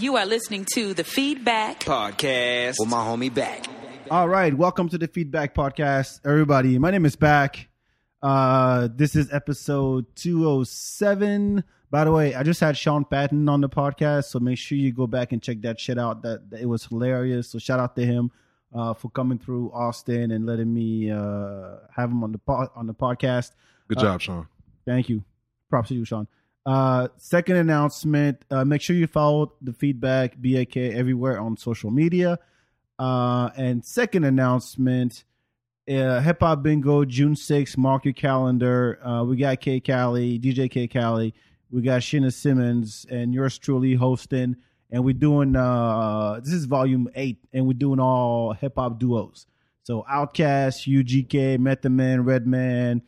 You are listening to the FeedBak Podcast with my homie Back. All right, welcome to the FeedBak Podcast, everybody. My name is Back. This is episode 207. By the way, I just had Sean Patton on the podcast, so make sure you go back and check that shit out. That it was hilarious. So shout out to him for coming through Austin and letting me have him on the podcast. Good job, Sean. Thank you. Props to you, Sean. Second announcement, make sure you follow the FeedBak BAK everywhere on social media. And second announcement, Hip Hop Bingo, June 6th, mark your calendar. We got K Cali, DJ K Cali. We got Sheena Simmons and yours truly hosting. And we're doing, this is volume 8, and we're doing all hip hop duos. So Outkast, U G K, Method Man, Redman,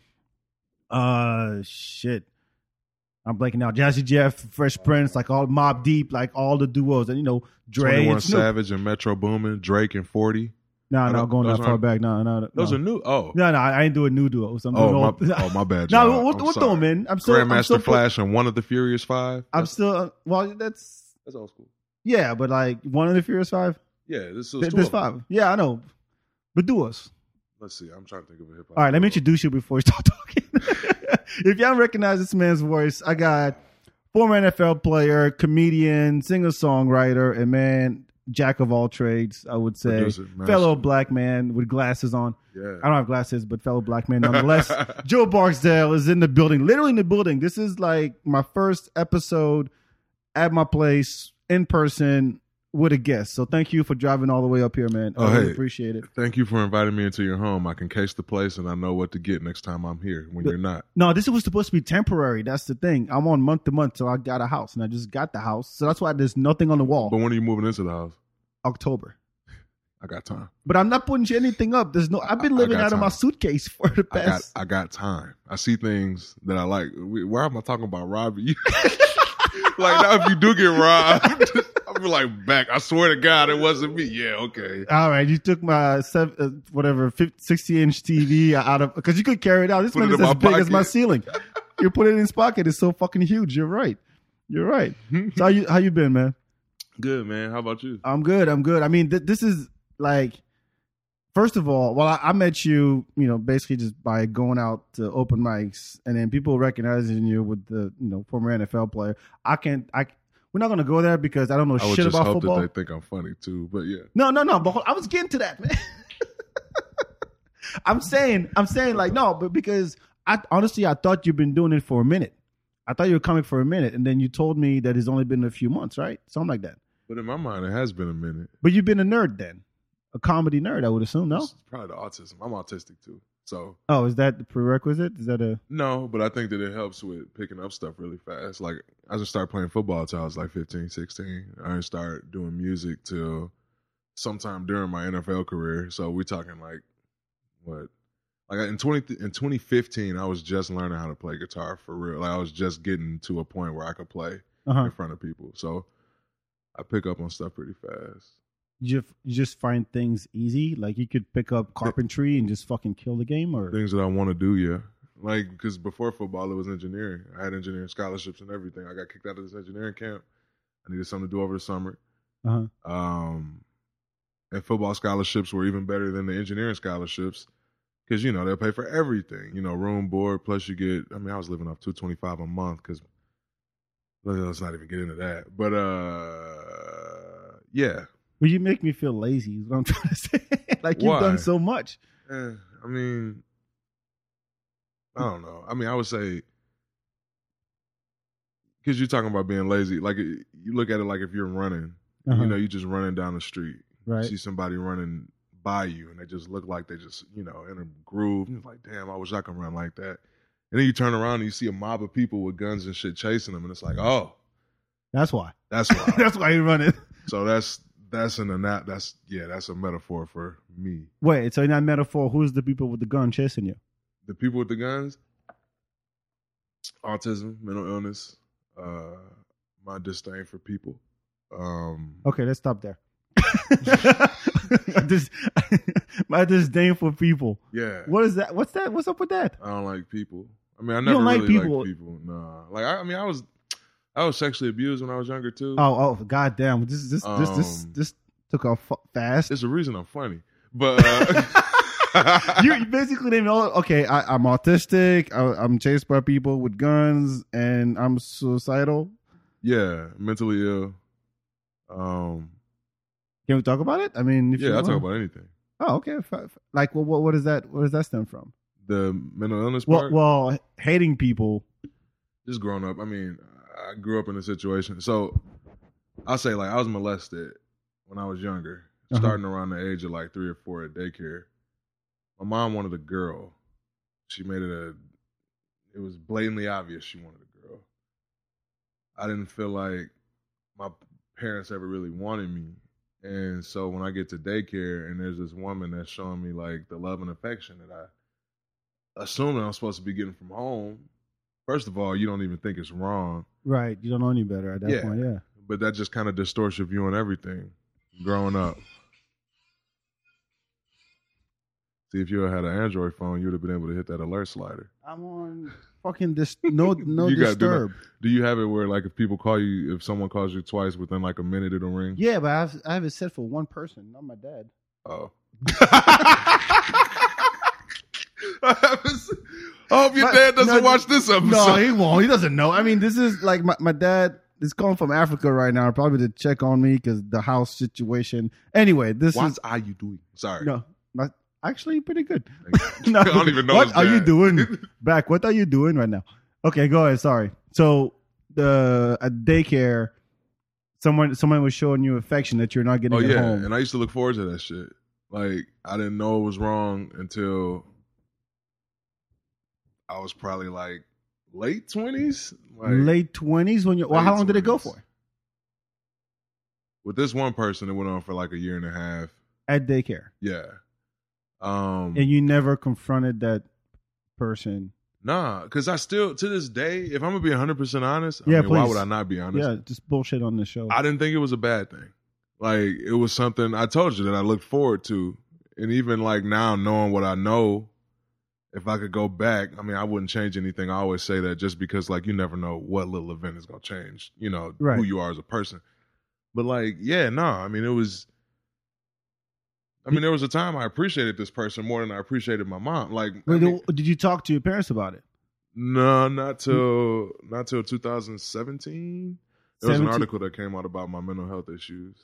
I'm blanking out. Jazzy Jeff, Fresh Prince, like all Mobb Deep, like all the duos, and you know Dre, 21 Savage, and Metro Boomin, Drake, and 40. No, going that far back. No. Those are new. Oh, no, I ain't doing new duos. I'm doing old. My bad. No, what's on, man? I'm still Grandmaster Flash and one of the Furious Five. I'm still that's old school. Yeah, but like one of the Furious Five. Yeah, this five. Yeah, I know, but duos. Let's see. I'm trying to think of a hip hop. All right, let me introduce you before you start talking. If y'all recognize this man's voice, I got former NFL player, comedian, singer-songwriter, and man, jack of all trades, I would say. Fellow black man with glasses on. Yeah. I don't have glasses, but fellow black man nonetheless. Joe Barksdale is in the building, literally in the building. This is like my first episode at my place in person with a guest. So thank you for driving all the way up here, man. I really appreciate it. Thank you for inviting me into your home. I can case the place and I know what to get next time I'm here when you're not. No, this was supposed to be temporary. That's the thing. I'm on month to month till I got a house, and I just got the house. So that's why there's nothing on the wall. But when are you moving into the house? October. I got time. But I'm not putting anything up. There's no. I've been living out of my suitcase for the past. I got time. I see things that I like. Why am I talking about robbing you? Like, now if you do get robbed, I'll be like, Back, I swear to God, it wasn't me. Yeah, okay. All right, you took my 60-inch TV out of, because you could carry it out. This one is as big as my ceiling. You put it in his pocket. It's so fucking huge. You're right. So how you been, man? Good, man. How about you? I'm good. I mean, this is like, first of all, I met you basically just by going out to open mics, and then people recognizing you with the, former NFL player. We're not gonna go there because I don't know shit about football. I would just hope that they think I'm funny too, but yeah. No. But I was getting to that, man. I'm saying like no, but because I thought you've been doing it for a minute. I thought you were coming for a minute, and then you told me that it's only been a few months, right? Something like that. But in my mind, it has been a minute. But you've been a nerd then. A comedy nerd, I would assume. No, it's probably the autism. I'm autistic too. So, is that the prerequisite? Is that a no? But I think that it helps with picking up stuff really fast. Like I just started playing football until I was like 15, 16. I didn't start doing music till sometime during my NFL career. So we're talking like what? Like in 2015, I was just learning how to play guitar for real. Like I was just getting to a point where I could play in front of people. So I pick up on stuff pretty fast. You just find things easy? Like you could pick up carpentry and just fucking kill the game? Or things that I want to do, yeah. Like, because before football, it was engineering. I had engineering scholarships and everything. I got kicked out of this engineering camp. I needed something to do over the summer. And football scholarships were even better than the engineering scholarships because, they'll pay for everything. Room, board, plus you get, I was living off $225 a month because, let's not even get into that. But, yeah. Well, you make me feel lazy is what I'm trying to say. Like, why? You've done so much. I don't know. I would say, because you're talking about being lazy. Like, you look at it like if you're running. You're just running down the street. Right. You see somebody running by you, and they just look like they just, in a groove. You're like, damn, I wish I could run like that. And then you turn around, and you see a mob of people with guns and shit chasing them, and it's like, oh. That's why. That's why you're running. So that's a metaphor for me. Wait, so in that metaphor, who's the people with the gun chasing you? The people with the guns? Autism, mental illness, my disdain for people. Okay, let's stop there. My disdain for people. Yeah. What is that? What's that? What's up with that? I don't like people. I never really like people. Nah. Like I was I was sexually abused when I was younger too. Oh, goddamn! This took off fast. There's a reason I'm funny, but you basically didn't know. Okay, I'm autistic. I'm chased by people with guns, and I'm suicidal. Yeah, mentally ill. Can we talk about it? I mean, if I'll talk about anything. Oh, okay. Like, well, what is that? What does that stem from? The mental illness part. Well, hating people. Just growing up. I mean, I grew up in a situation. So I'll say, like, I was molested when I was younger, starting around the age of like 3 or 4 at daycare. My mom wanted a girl. She made it it was blatantly obvious she wanted a girl. I didn't feel like my parents ever really wanted me. And so when I get to daycare and there's this woman that's showing me like the love and affection that I assume that I'm supposed to be getting from home. First of all, you don't even think it's wrong. Right. You don't know any better at that point. Yeah. But that just kind of distorts your view on everything growing up. See, if you had an Android phone, you would have been able to hit that alert slider. I'm on fucking no disturb. Do you have it where like if people call you, if someone calls you twice within like a minute, it'll ring? Yeah, but I have it set for one person, not my dad. Oh. I hope your dad doesn't watch this episode. No, he won't. He doesn't know. I mean, this is like my dad is calling from Africa right now, probably to check on me because the house situation. Anyway, what are you doing? Sorry. No, actually pretty good. No, I don't even know. What are you doing? Back. What are you doing right now? Okay, go ahead. Sorry. So at daycare, someone was showing you affection that you're not getting at home. And I used to look forward to that shit. Like, I didn't know it was wrong until I was probably like late 20s. How long did it go for? With this one person, it went on for like a year and a half. At daycare? Yeah. And you never confronted that person? Nah, because I still, to this day, if I'm going to be 100% honest, why would I not be honest? Yeah, just bullshit on the show. I didn't think it was a bad thing. Like, it was something I told you that I looked forward to. And even like now, knowing what I know, if I could go back, I mean, I wouldn't change anything. I always say that just because, like, you never know what little event is going to change, you know, who you are as a person. But, like, I mean, it was... I mean, there was a time I appreciated this person more than I appreciated my mom. Like, did you talk to your parents about it? No, not till 2017. There was an article that came out about my mental health issues.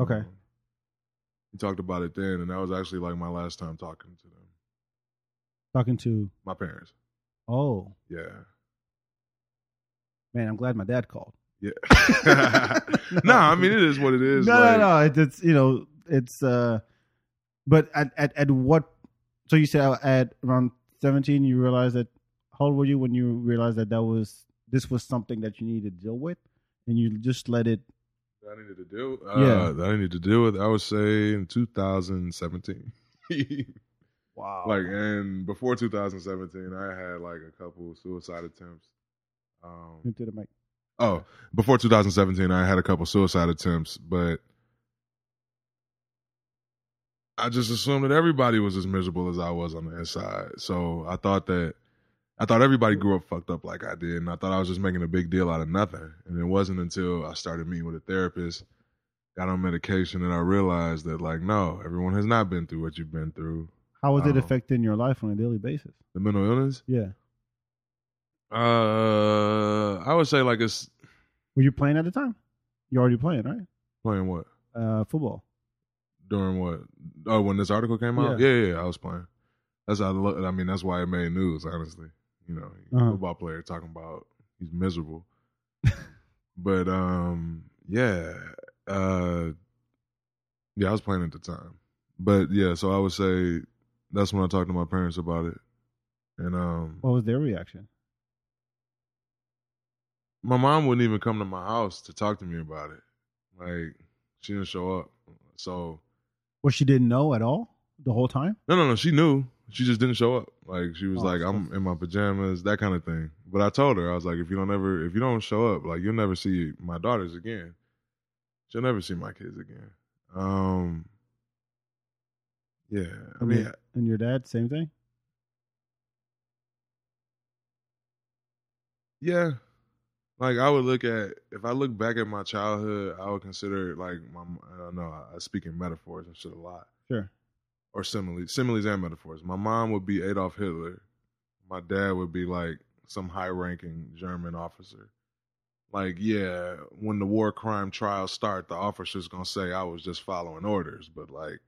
Okay. We talked about it then, and that was actually, like, my last time talking to them. Talking to my parents. Oh. Yeah. Man, I'm glad my dad called. Yeah. I mean, it is what it is. It's, you know, it's but at what, so you said at around 17 you realized that, how old were you when you realized that this was something that you needed to deal with and you just let it? That I needed to deal with, I would say in 2017. Wow. Like, and before 2017, I had like a couple suicide attempts. Into the mic. Oh, before 2017, I had a couple suicide attempts, but I just assumed that everybody was as miserable as I was on the inside. So I thought everybody grew up fucked up like I did, and I thought I was just making a big deal out of nothing. And it wasn't until I started meeting with a therapist, got on medication, and I realized that, like, no, everyone has not been through what you've been through. How was it affecting your life on a daily basis? The mental illness? Yeah. I would say like it's... Were you playing at the time? You're already playing, right? Playing what? Football. During what? Oh, when this article came out? Yeah, I was playing. That's how that's why it made news, honestly. You know, football player talking about he's miserable. But, I was playing at the time. But, so I would say... That's when I talked to my parents about it. And what was their reaction? My mom wouldn't even come to my house to talk to me about it. Like, she didn't show up. So, well, she didn't know at all the whole time? No, she knew. She just didn't show up. Like, she was like, I'm in my pajamas, that kind of thing. But I told her, I was like, if you don't show up, like, you'll never see my daughters again. She'll never see my kids again. Yeah, I mean, and your dad, same thing? Yeah. Like, I would look at, if I look back at my childhood, I would consider, like, my, I don't know, I speak in metaphors and shit a lot. Sure. Or similes. Similes and metaphors. My mom would be Adolf Hitler. My dad would be, like, some high-ranking German officer. Like, yeah, when the war crime trials start, the officer's going to say I was just following orders. But, like,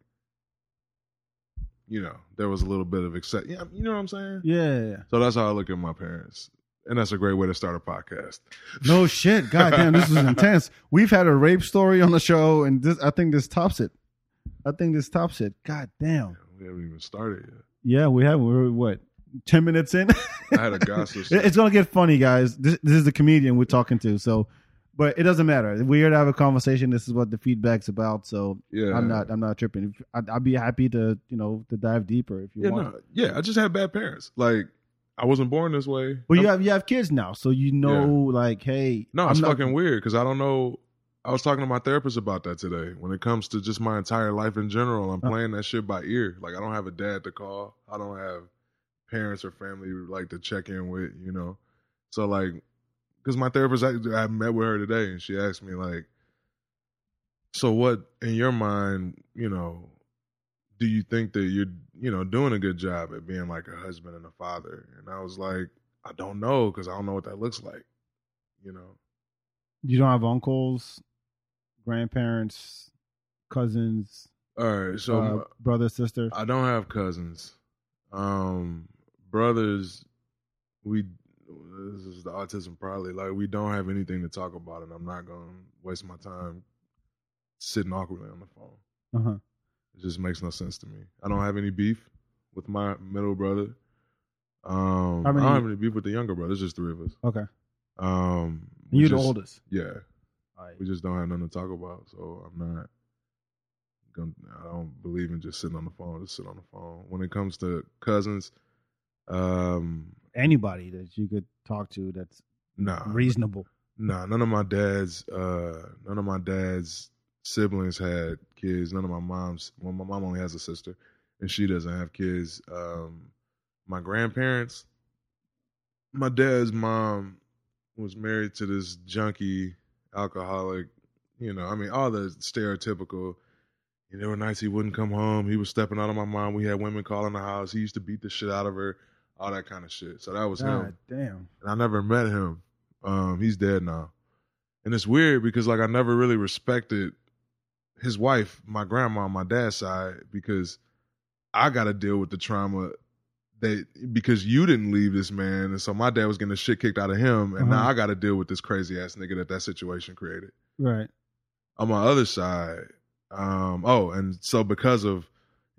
you know, there was a little bit of exception. Yeah, you know what I'm saying? Yeah. So that's how I look at my parents. And that's a great way to start a podcast. No shit. God damn, this was intense. We've had a rape story on the show, and this, I think this tops it. God damn. Yeah, we haven't even started yet. Yeah, we haven't. We're, what, 10 minutes in? I had a gossip. It's going to get funny, guys. This is the comedian we're talking to, so... But it doesn't matter. If we're here to have a conversation. This is what the feedback's about. So yeah. I'm not tripping. I'd be happy to, you know, to dive deeper if you want. No. Yeah, I just had bad parents. Like, I wasn't born this way. But you have kids now, so you know, like, hey. No, it's fucking weird because I don't know. I was talking to my therapist about that today. When it comes to just my entire life in general, I'm playing that shit by ear. Like, I don't have a dad to call. I don't have parents or family, like, to check in with, you know. So, like, because my therapist, I met with her today, and she asked me, like, so what, in your mind, you know, do you think that you're, you know, doing a good job at being like a husband and a father? And I was like, I don't know, because I don't know what that looks like, you know. You don't have uncles, grandparents, cousins? All right, so brother, sister? I don't have cousins. Brothers, this is the autism probably. Like, we don't have anything to talk about, and I'm not going to waste my time sitting awkwardly on the phone. Uh-huh. It just makes no sense to me. I don't have any beef with my middle brother. I don't have any beef with the younger brother. It's just three of us. Okay. You're the oldest? Yeah. Right. We just don't have nothing to talk about, so I don't believe in just sitting on the phone. Just sit on the phone. When it comes to cousins, anybody that you could talk to that's reasonable. Nah, none of my dad's siblings had kids. None of my mom's. Well, my mom only has a sister, and she doesn't have kids. My grandparents, my dad's mom was married to this junkie, alcoholic. You know, I mean, all the stereotypical. You know, there were nights he wouldn't come home. He was stepping out on my mom. We had women calling the house. He used to beat the shit out of her. All that kind of shit. So that was him. Damn. And I never met him. He's dead now. And it's weird because, like, I never really respected his wife, my grandma, on my dad's side, because I got to deal with the trauma because you didn't leave this man. And so my dad was getting the shit kicked out of him. And now I got to deal with this crazy ass nigga that situation created. Right. On my other side. And so because of,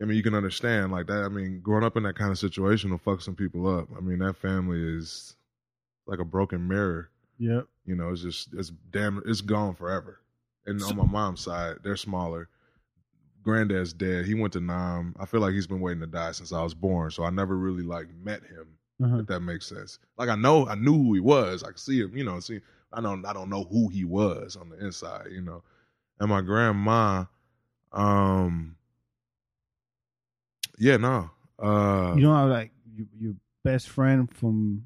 I mean, you can understand, like, that. I mean, growing up in that kind of situation will fuck some people up. I mean, that family is like a broken mirror. Yep. You know, it's just, it's gone forever. And on my mom's side, they're smaller. Granddad's dead. He went to Nam. I feel like he's been waiting to die since I was born. So I never really, like, met him, if that makes sense. Like, I knew who he was. I could see him, you know. I don't know who he was on the inside, you know. And my grandma, yeah, no. You know how, like, your best friend from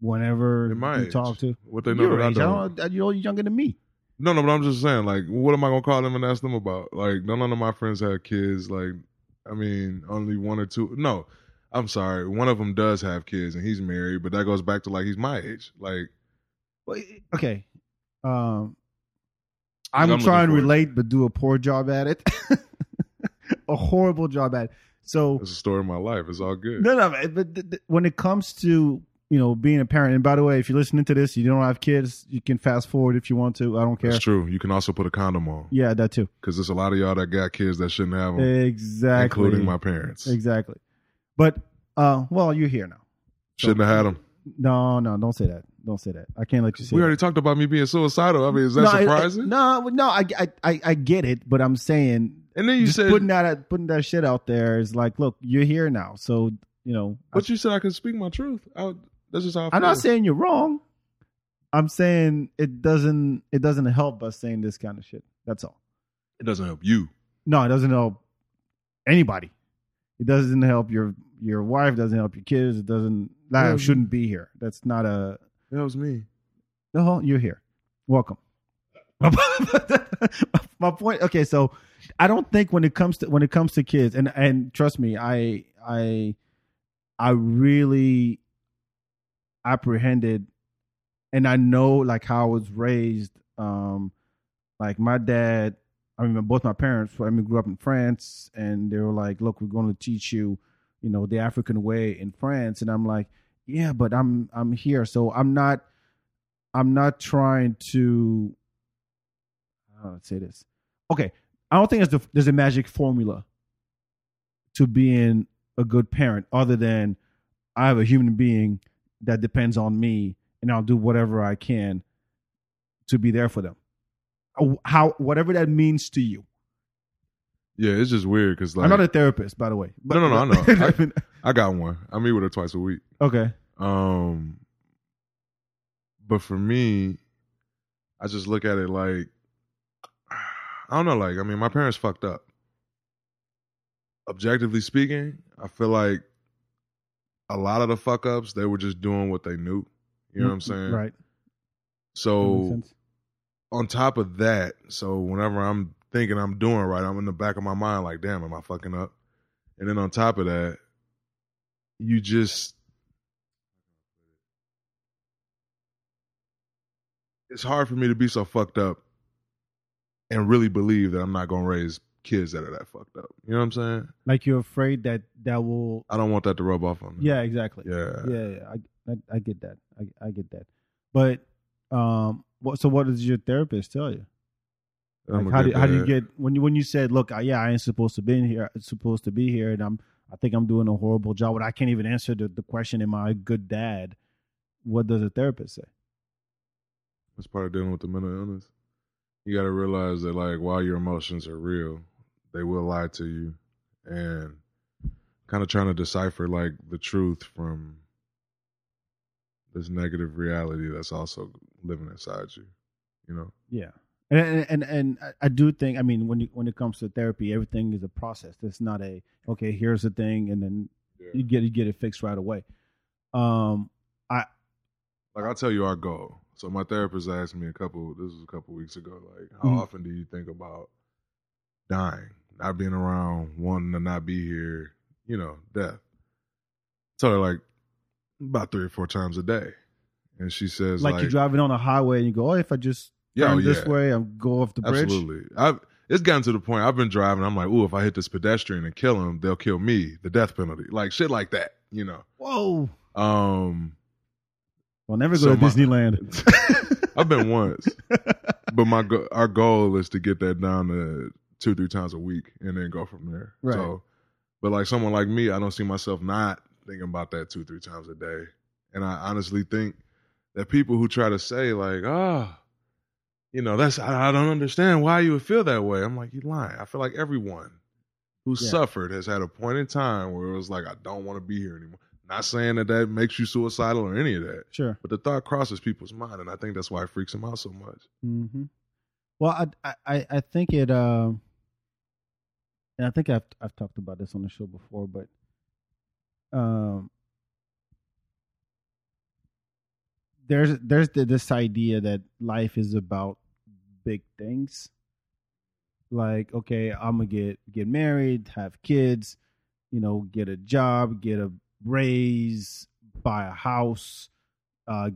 whenever you talk to? What they know your age. You're younger than me. No, but I'm just saying, like, what am I going to call them and ask them about? Like, none of my friends have kids. Like, I mean, only one or two. No, I'm sorry. One of them does have kids, and he's married, but that goes back to, like, he's my age. Like, okay. I'm trying to relate, but do a poor job at it. A horrible job at it. So it's a story of my life. It's all good. No, but when it comes to, you know, being a parent, and by the way, if you're listening to this, you don't have kids, you can fast forward if you want to. I don't care. That's true. You can also put a condom on. Yeah, that too. Because there's a lot of y'all that got kids that shouldn't have them. Exactly. Including my parents. Exactly. But, well, you're here now. So. Shouldn't have had them. No, don't say that. Don't say that. I can't let you say that. We already talked about me being suicidal. I mean, is that surprising? I get it, but I'm saying... And then you said putting that shit out there is like, look, you're here now, so you know. But you said I can speak my truth. That's just how I feel. I'm not saying you're wrong. I'm saying it doesn't help us saying this kind of shit. That's all. It doesn't help you. No, it doesn't help anybody. It doesn't help your wife. Doesn't help your kids. It doesn't. That shouldn't be here. That's not a. It helps me. No, you're here. Welcome. My point. Okay, so I don't think when it comes to kids, and trust me, I really apprehended, and I know like how I was raised. Like my dad, I mean, both my parents. I mean, grew up in France, and they were like, "Look, we're going to teach you, you know, the African way in France." And I'm like, "Yeah, but I'm here, so I'm not trying to." Let's say this. Okay, I don't think there's a magic formula to being a good parent, other than I have a human being that depends on me, and I'll do whatever I can to be there for them, whatever that means to you. Yeah, it's just weird because like, I'm not a therapist, by the way. But, no, I know. I got one. I meet with her twice a week. Okay. But for me, I just look at it like, I don't know, like, I mean, my parents fucked up. Objectively speaking, I feel like a lot of the fuck ups, they were just doing what they knew. You know what I'm saying? Right. So on top of that, so whenever I'm thinking I'm doing right, I'm in the back of my mind like, damn, am I fucking up? And then on top of that, you just, it's hard for me to be so fucked up and really believe that I'm not going to raise kids that are that fucked up. You know what I'm saying? Like you're afraid that will... I don't want that to rub off on me. Yeah, exactly. Yeah. I get that. I get that. But, so what does your therapist tell you? Like how do you get... When you said, look, I ain't supposed to be in here. It's supposed to be here, and I think I'm doing a horrible job, but I can't even answer the question, am I a good dad? What does a therapist say? That's part of dealing with the mental illness. You got to realize that, like, while your emotions are real, they will lie to you, and kind of trying to decipher, like, the truth from this negative reality that's also living inside you, you know? Yeah. And I do think, I mean, when it comes to therapy, everything is a process. It's not a, okay, here's the thing, and then you get it fixed right away. I'll tell you our goal. So my therapist asked me this was a couple weeks ago, like, how often do you think about dying, not being around, wanting to not be here, you know, death? So like about 3 or 4 times a day. And she says, like you're driving on a highway and you go, oh, if I just turn this way, I'll go off the bridge. Absolutely. It's gotten to the point I've been driving, I'm like, ooh, if I hit this pedestrian and kill him, they'll kill me, the death penalty. Like shit like that, you know. Whoa. I'll never go to Disneyland. I've been once. But our goal is to get that down to 2-3 times a week and then go from there. Right. So, but like someone like me, I don't see myself not thinking about that 2-3 times a day. And I honestly think that people who try to say like, you know, I don't understand why you would feel that way. I'm like, you're lying. I feel like everyone who suffered has had a point in time where it was like, I don't want to be here anymore. Not saying that makes you suicidal or any of that. Sure. But the thought crosses people's mind, and I think that's why it freaks them out so much. Mm-hmm. Well, I think it, and I think I've talked about this on the show before, but there's this idea that life is about big things. Like, okay, I'm going to get married, have kids, you know, get a job, get a raise, buy a house,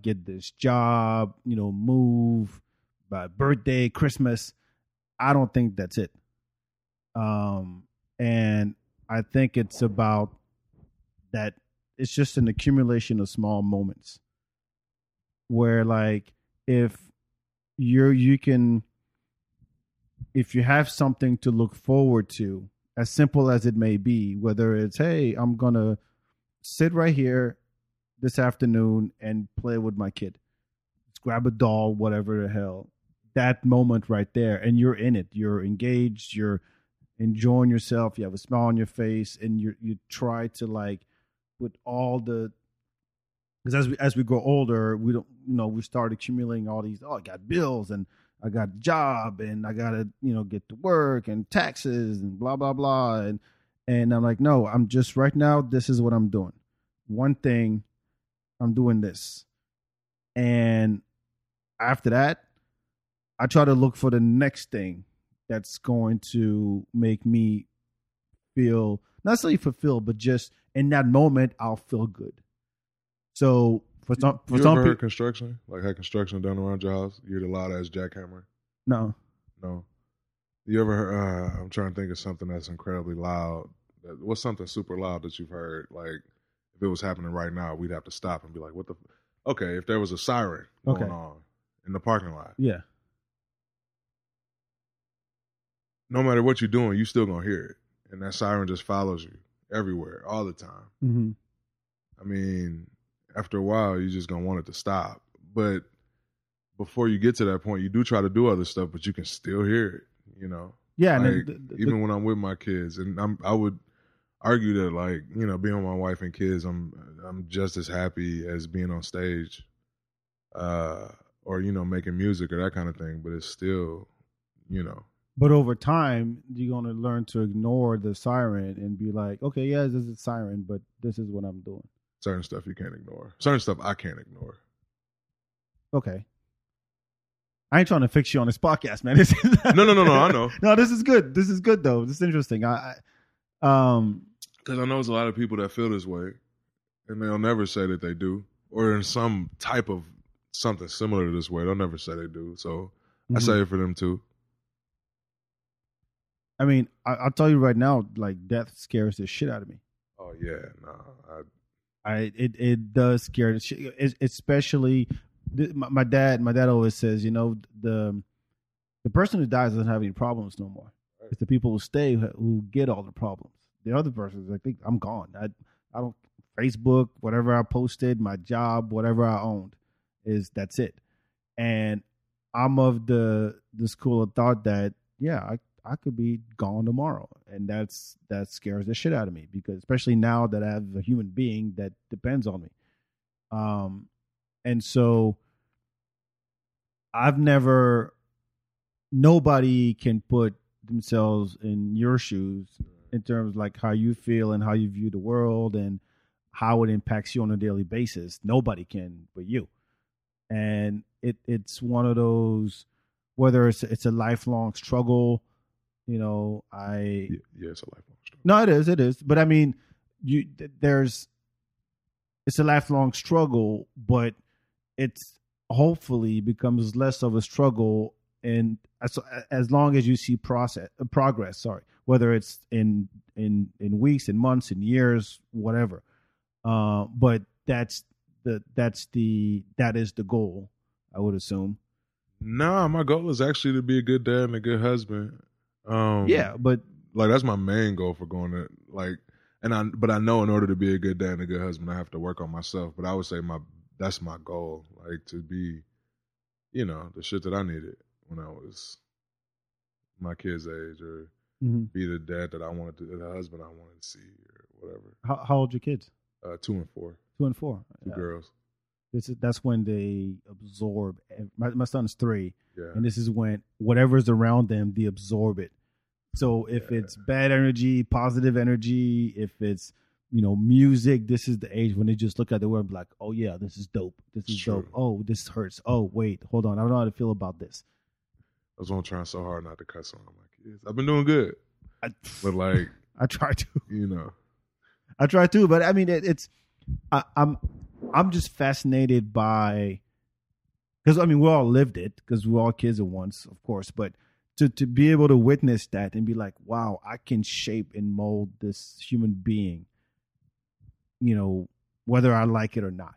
get this job, you know, move, buy a birthday, Christmas. I don't think that's it. And I think it's about that. It's just an accumulation of small moments where like, if you have something to look forward to, as simple as it may be, whether it's, hey, I'm going to sit right here this afternoon and play with my kid. Let's grab a doll, whatever the hell. That moment right there, and you're in it. You're engaged. You're enjoying yourself. You have a smile on your face, and you try to like with all the, because as we grow older, we don't, you know, we start accumulating all these. Oh, I got bills, and I got a job, and I gotta, you know, get to work, and taxes, and blah blah blah, and I'm like, no, I'm just right now, this is what I'm doing. One thing, I'm doing this. And after that, I try to look for the next thing that's going to make me feel not necessarily fulfilled, but just in that moment, I'll feel good. So for some people, construction, like had construction done around your house, you hear the loud ass jackhammer. No. You ever heard, I'm trying to think of something that's incredibly loud. What's something super loud that you've heard? Like, if it was happening right now, we'd have to stop and be like, what the? Okay, if there was a siren going on in the parking lot. Yeah. No matter what you're doing, you still going to hear it. And that siren just follows you everywhere, all the time. Mm-hmm. I mean, after a while, you're just going to want it to stop. But before you get to that point, you do try to do other stuff, but you can still hear it. You know, yeah. Like, and then even when I'm with my kids, and I would argue that, like, you know, being with my wife and kids, I'm just as happy as being on stage, or you know, making music or that kind of thing. But it's still, you know. But over time, you're gonna learn to ignore the siren and be like, okay, yeah, this is a siren, but this is what I'm doing. Certain stuff you can't ignore. Certain stuff I can't ignore. Okay. I ain't trying to fix you on this podcast, man. No, I know. No, this is good. This is good, though. This is interesting. Because I know there's a lot of people that feel this way, and they'll never say that they do, or in some type of something similar to this way, they'll never say they do. So I say it for them, too. I mean, I'll tell you right now, like, death scares the shit out of me. Oh, yeah. No. It does scare the shit, especially... My dad always says, you know, the person who dies doesn't have any problems no more. Right. It's the people who stay who get all the problems. The other person is like, I'm gone. I don't Facebook, whatever I posted, my job, whatever I owned, that's it. And I'm of the school of thought that I could be gone tomorrow, and that scares the shit out of me, because especially now that I have a human being that depends on me. And so nobody can put themselves in your shoes in terms of like how you feel and how you view the world and how it impacts you on a daily basis. Nobody can but you. And it's one of those, whether it's a lifelong struggle, you know, Yeah, it's a lifelong struggle. No, it is. But I mean, it's a lifelong struggle, but it's hopefully becomes less of a struggle, and as long as you see progress. Sorry, whether it's in weeks, in months, in years, whatever. But that is the goal, I would assume. No, my goal is actually to be a good dad and a good husband. Yeah, but like that's my main goal for going to like. But I know in order to be a good dad and a good husband, I have to work on myself. But I would say that's my goal, like to be, you know, the shit that I needed when I was my kid's age, or be the dad that I wanted to, the husband I wanted to see, or whatever. How old are your kids? 2 and 4. 2 and 4. Two girls. That's when they absorb. My son's 3, and this is when whatever's around them, they absorb it. So if it's bad energy, positive energy, if it's, you know, music, this is the age when they just look at the word and be like, oh, yeah, this is dope. This is dope. Oh, this hurts. Oh, wait, hold on. I don't know how to feel about this. I was on trying so hard not to cuss on my kids. I've been doing good. But like. I try to. You know. I try to. But I mean, I'm just fascinated by. Because, I mean, we all lived it because we were all kids at once, of course. But. To be able to witness that and be like, wow, I can shape and mold this human being, you know, whether I like it or not,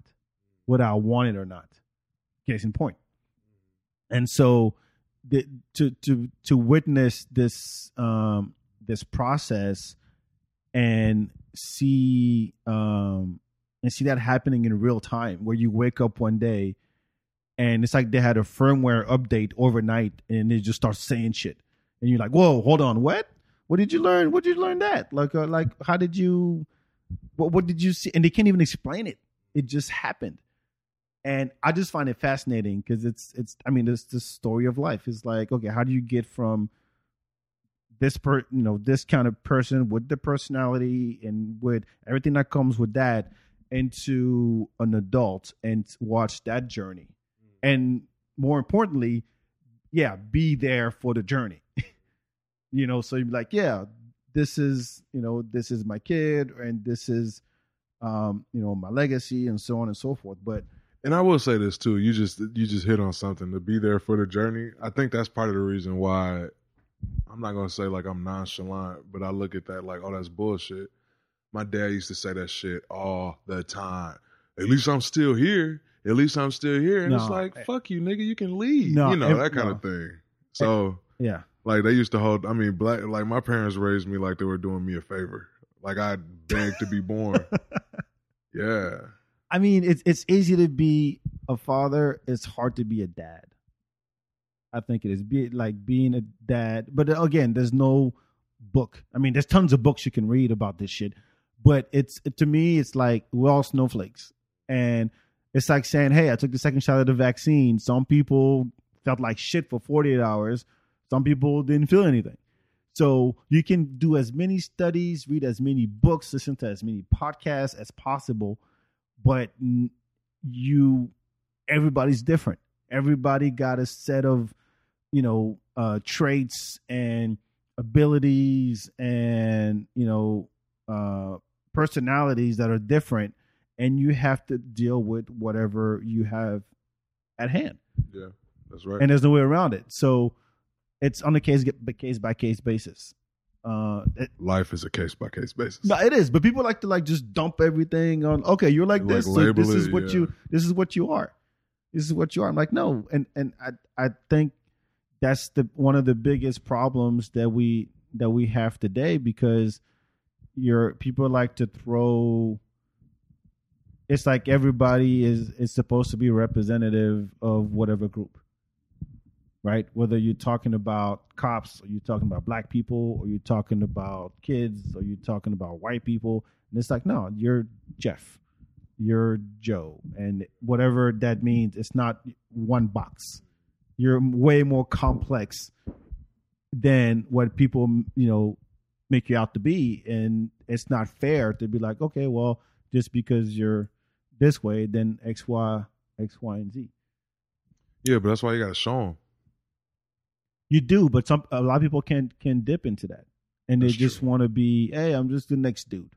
whether I want it or not. Case in point. And so to witness this this process and see that happening in real time, where you wake up one day. And it's like they had a firmware update overnight, and it just starts saying shit. And you're like, whoa, hold on, what? What did you learn? What did you learn that? Like, how did you, what did you see? And they can't even explain it. It just happened. And I just find it fascinating because it's the story of life. It's like, okay, how do you get from this kind of person with the personality and with everything that comes with that into an adult and watch that journey? And more importantly, be there for the journey. You know, so you'd be like, this is, this is my kid, and this is, my legacy, and so on and so forth. But, and I will say this too, you just hit on something, to be there for the journey. I think that's part of the reason why I'm not going to say like I'm nonchalant, but I look at that like, oh, that's bullshit. My dad used to say that shit all the time. At least I'm still here. And it's like, fuck you, nigga, you can leave. That kind of thing. So, yeah. Like, they used to hold, like, my parents raised me like they were doing me a favor. Like, I begged to be born. Yeah. I mean, it's easy to be a father. It's hard to be a dad. I think it is. Being a dad. But, again, there's no book. I mean, there's tons of books you can read about this shit. But to me, it's like, we're all snowflakes. And it's like saying, hey, I took the second shot of the vaccine. Some people felt like shit for 48 hours. Some people didn't feel anything. So you can do as many studies, read as many books, listen to as many podcasts as possible, but everybody's different. Everybody got a set of, traits and abilities and, personalities that are different, and you have to deal with whatever you have at hand. Yeah, that's right. And there's no way around it. So it's on a case by case basis. Life is a case by case basis. No, it is, but people like to just dump everything on. Okay, you're like this. Like, so this is what This is what you are. I'm like, no, and I think that's one of the biggest problems that we have today, because people like to throw. It's like everybody is supposed to be representative of whatever group. Right? Whether you're talking about cops, or you're talking about black people, or you're talking about kids, or you're talking about white people. And it's like, no, you're Jeff, you're Joe, and whatever that means, it's not one box. You're way more complex than what people, make you out to be. And it's not fair to be like, okay, well, just because you're this way, then X, Y, and Z. Yeah, but that's why you got to show them. You do, but a lot of people can dip into that, and they just want to be, hey, I'm just the next dude.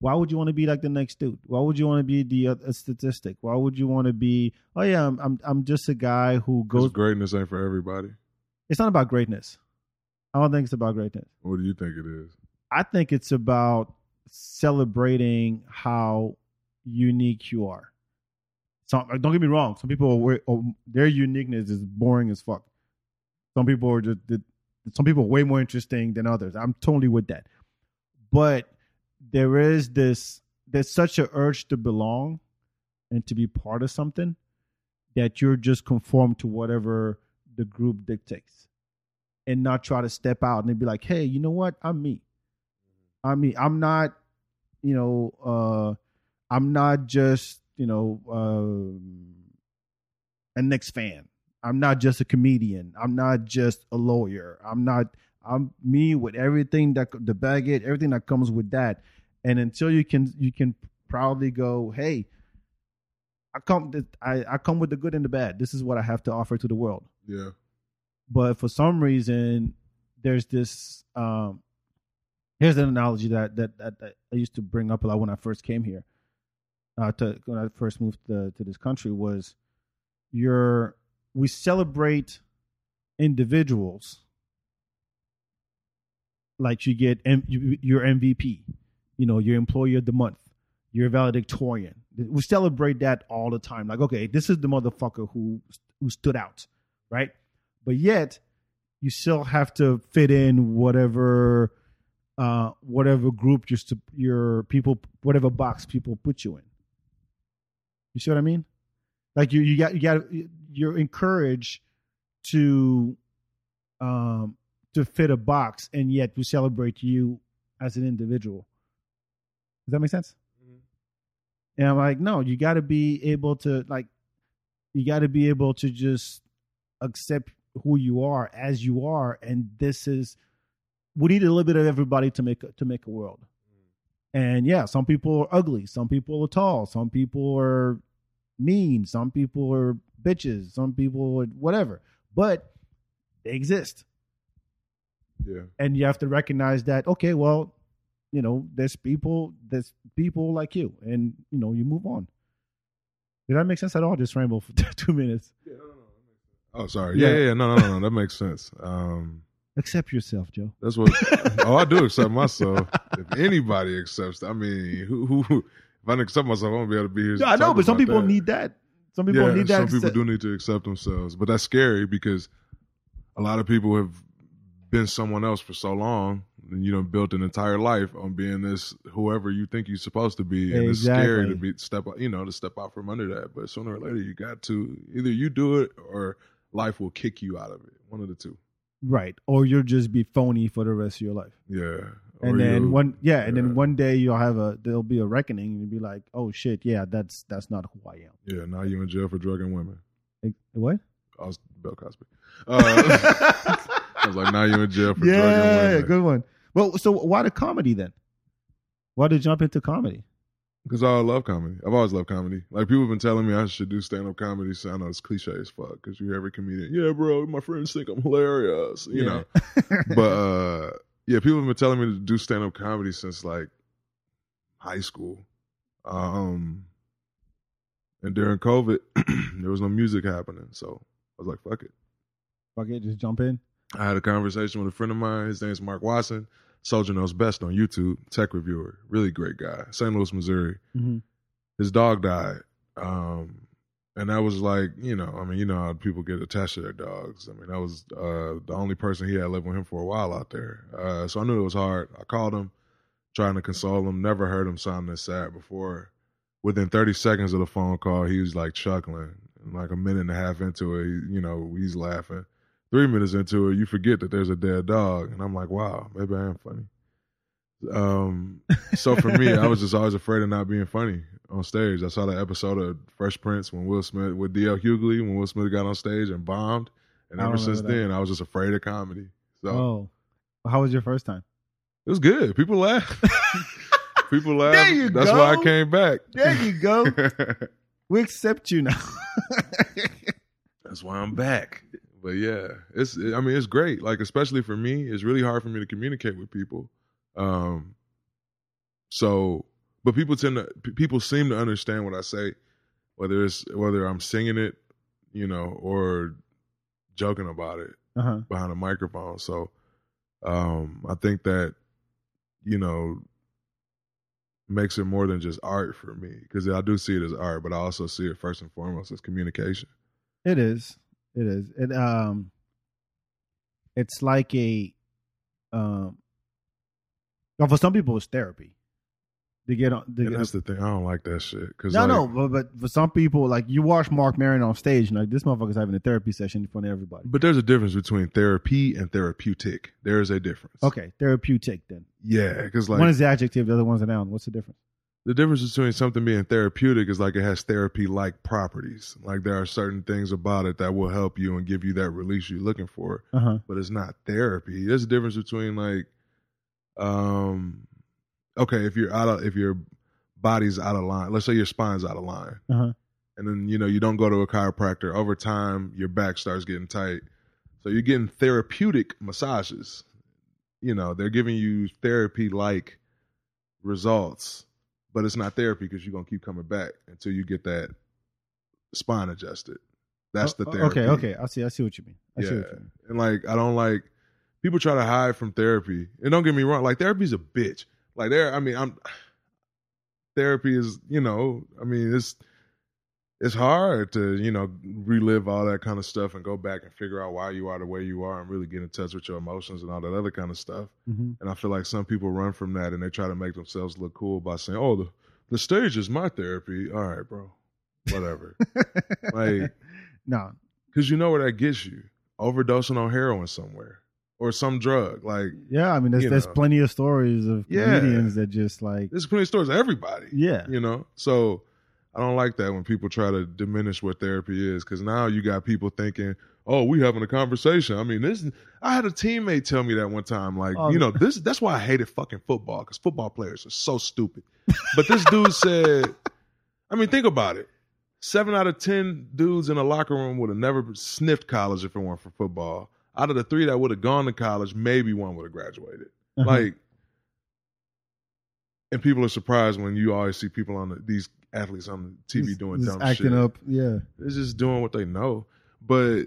Why would you want to be like the next dude? Why would you want to be the statistic? Why would you want to be? Oh yeah, I'm just a guy who goes. 'Cause greatness ain't for everybody. It's not about greatness. I don't think it's about greatness. What do you think it is? I think it's about celebrating how unique you are. So don't get me wrong. Some people, their uniqueness is boring as fuck. Some people are way more interesting than others. I'm totally with that. But there's such an urge to belong and to be part of something that you're just conformed to whatever the group dictates and not try to step out and be like, hey, you know what? I'm me. I'm not, I'm not just, a Knicks fan. I'm not just a comedian. I'm not just a lawyer. I'm me with everything that the baggage, everything that comes with that. And until you can proudly go, hey, I come with the good and the bad. This is what I have to offer to the world. Yeah. But for some reason, there's this. Here's an analogy that I used to bring up a lot when I first came here. When I first moved to this country, was we celebrate individuals, like you get your MVP, your employee of the month, your valedictorian. We celebrate that all the time. Like, okay, this is the motherfucker who stood out, right? But yet, you still have to fit in whatever group your people, whatever box people put you in. You see what I mean? Like you're encouraged to fit a box, and yet we celebrate you as an individual. Does that make sense? Mm-hmm. And I'm like, no, you got to be able to just accept who you are as you are, and we need a little bit of everybody to make a world. Mm-hmm. And yeah, some people are ugly, some people are tall, some people are mean, some people are bitches. Some people would whatever, but they exist. Yeah, and you have to recognize that. Okay, well, you know, there's people like you, and you know, you move on. Did that make sense at all? Just ramble for 2 minutes. Yeah, no. Oh, sorry. Yeah. No. That makes sense. Accept yourself, Joe. That's what. I do accept myself. If anybody accepts, I mean, who? If I don't accept myself, I won't be able to be here. Yeah, I know, but some people need that. Some people need that. Some people do need to accept themselves, but that's scary because a lot of people have been someone else for so long, and you done built an entire life on being this whoever you think you're supposed to be, and exactly. It's scary to step out from under that. But sooner or later, you got to either you do it or life will kick you out of it. One of the two. Right, or you'll just be phony for the rest of your life. Yeah, and then one day there'll be a reckoning, and you'll be like, oh shit, yeah, that's not who I am. Yeah, now you're in jail for drugging women. What? I was Bill Cosby. I was like, now you're in jail for drugging women. Yeah, good one. Well, so why the comedy then? Why did you jump into comedy? Because I love comedy. I've always loved comedy. Like, people have been telling me I should do stand-up comedy, so I know it's cliche as fuck, because you hear every comedian, yeah, bro, my friends think I'm hilarious, you know. But people have been telling me to do stand-up comedy since, like, high school. And during COVID, there was no music happening, so I was like, fuck it. Fuck it, just jump in? I had a conversation with a friend of mine. His name's Mark Watson. Soldier Knows Best on YouTube, tech reviewer, really great guy, St. Louis, Missouri. Mm-hmm. His dog died. And that was like, how people get attached to their dogs. I mean, that was the only person he had living with him for a while out there. So I knew it was hard. I called him, trying to console him, never heard him sound this sad before. Within 30 seconds of the phone call, he was like chuckling. And like a minute and a half into it, he's laughing. 3 minutes into it, you forget that there's a dead dog. And I'm like, wow, maybe I am funny. So for me, I was just always afraid of not being funny on stage. I saw that episode of Fresh Prince with D.L. Hughley, when Will Smith got on stage and bombed. And ever since then, I was just afraid of comedy. So, how was your first time? It was good. People laughed. That's why I came back. There you go. We accept you now. That's why I'm back. But yeah, it's great. Like, especially for me, it's really hard for me to communicate with people. But people seem to understand what I say, whether I'm singing it, or joking about it behind a microphone. So, I think that, makes it more than just art for me, because I do see it as art, but I also see it first and foremost as communication. It is. It is. It it's like for some people it's therapy. That's the thing. I don't like that shit. But for some people, like, you watch Mark Maron on stage, and like, this motherfucker's having a therapy session in front of everybody. But there's a difference between therapy and therapeutic. There is a difference. Okay, therapeutic then. Yeah, because like, one is the adjective, the other one's a noun. What's the difference? The difference between something being therapeutic is like it has therapy-like properties. Like, there are certain things about it that will help you and give you that release you're looking for. Uh-huh. But it's not therapy. There's a difference between like, if your body's out of line, let's say your spine's out of line, uh-huh. And then you don't go to a chiropractor. Over time, your back starts getting tight, so you're getting therapeutic massages. They're giving you therapy-like results. But it's not therapy, because you're going to keep coming back until you get that spine adjusted. That's the therapy. Okay. I see what you mean. I see what you mean. And like, I don't like, people try to hide from therapy. And don't get me wrong, like, therapy's a bitch. Like, therapy is, it's hard to, relive all that kind of stuff and go back and figure out why you are the way you are and really get in touch with your emotions and all that other kind of stuff. Mm-hmm. And I feel like some people run from that, and they try to make themselves look cool by saying, oh, the stage is my therapy. All right, bro. Whatever. Like, no. Because you know where that gets you. Overdosing on heroin somewhere. Or some drug, like, yeah. I mean, there's plenty of stories of comedians that just like, there's plenty of stories of everybody. Yeah, So I don't like that when people try to diminish what therapy is, because now you got people thinking, oh, we having a conversation. I mean, I had a teammate tell me that one time, like, that's why I hated fucking football, because football players are so stupid. But this dude said, I mean, think about it. 7 out of 10 dudes in a locker room would have never sniffed college if it weren't for football. Out of the 3 that would have gone to college, maybe 1 would have graduated. Uh-huh. Like, and people are surprised when you always see people on these athletes on the TV doing dumb shit. Acting up, yeah. They're just doing what they know. But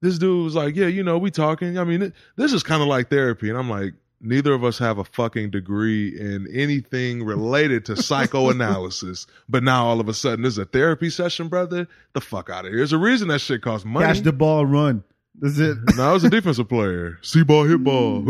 this dude was like, yeah, you know, we talking. I mean, this is kind of like therapy. And I'm like, neither of us have a fucking degree in anything related to psychoanalysis. But now all of a sudden, this is a therapy session, brother. The fuck out of here. There's a reason that shit costs money. Catch the ball, run. That's it. No, I was a defensive player. See ball, hit ball.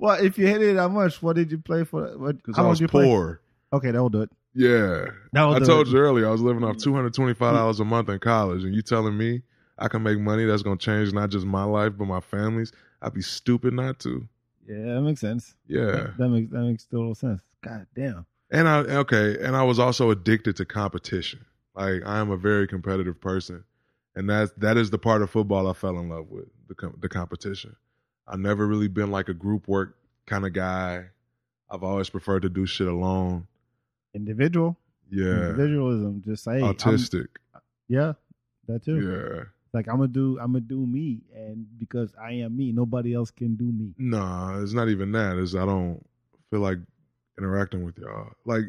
Well, if you hit it that much, what did you play for? Because I was poor. Okay, that'll do it. Yeah. I told you earlier, I was living off $225 a month in college, and you telling me I can make money that's going to change not just my life, but my family's? I'd be stupid not to. Yeah, that makes sense. Yeah. That makes total sense. God damn. And I was also addicted to competition. Like, I am a very competitive person, and that is the part of football I fell in love with, the competition. I've never really been like a group work kind of guy. I've always preferred to do shit alone. Individual? Yeah. Individualism, just saying. Autistic. Yeah, that too. Yeah. Like, I'm gonna do me, and because I am me, nobody else can do me. Nah, it's not even that. It's I don't feel like interacting with y'all. Like,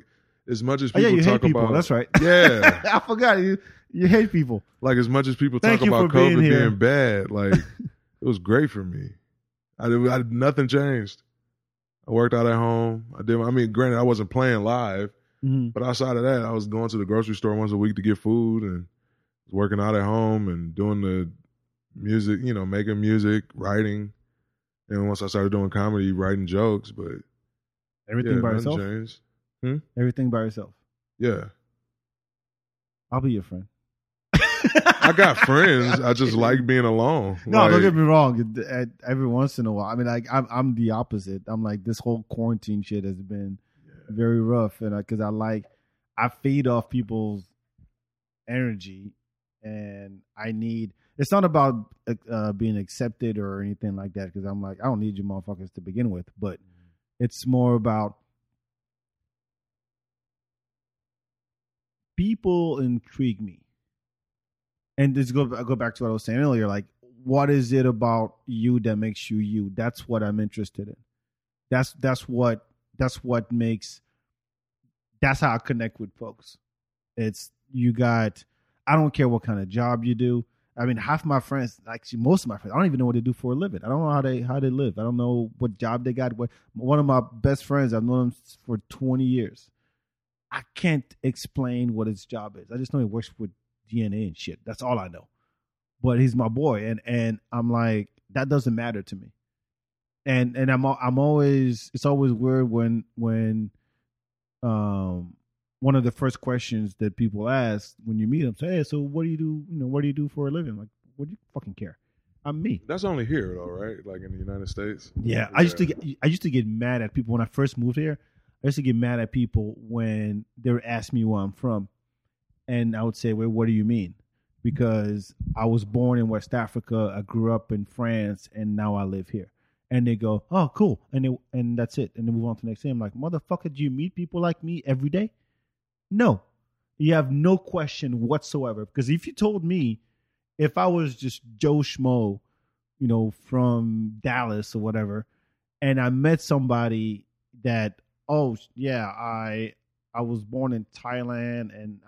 as much as people talk about people. That's right. Yeah. I forgot you hate people. Like, as much as people talk about COVID being bad, like it was great for me. I nothing changed. I worked out at home. Granted, I wasn't playing live, mm-hmm. but outside of that, I was going to the grocery store once a week to get food and working out at home and doing the music, you know, making music, writing. And once I started doing comedy, writing jokes, but everything by yourself? Hmm? Everything by yourself. Yeah. I'll be your friend. I got friends. I just like being alone. No, like, don't get me wrong. Every once in a while. I mean, like, I'm the opposite. I'm like, this whole quarantine shit has been very rough. And because I feed off people's energy. And it's not about being accepted or anything like that. Because I'm like, I don't need you motherfuckers to begin with. But it's more about people intrigue me. And just go back to what I was saying earlier. Like, what is it about you that makes you you? That's what I'm interested in. That's how I connect with folks. It's I don't care what kind of job you do. I mean, half my friends, actually most of my friends, I don't even know what they do for a living. I don't know how they live. I don't know what job they got. One of my best friends, I've known him for 20 years. I can't explain what his job is. I just know he works with DNA and shit. That's all I know. But he's my boy, and I'm like, that doesn't matter to me. And I'm always, it's always weird when one of the first questions that people ask when you meet them, say, hey, so what do you do? You know, what do you do for a living? I'm like, what do you fucking care? I'm me. That's only here, though, right? Like in the United States. Yeah, I used to get mad at people when I first moved here. I used to get mad at people when they would ask me where I'm from. And I would say, "Wait, what do you mean?" Because I was born in West Africa, I grew up in France, and now I live here. And they go, "Oh, cool," and that's it. And then move on to the next thing. I'm like, "Motherfucker, do you meet people like me every day?" No, you have no question whatsoever. Because if you told me, if I was just Joe Schmo, you know, from Dallas or whatever, and I met somebody that, oh yeah, I was born in Thailand, and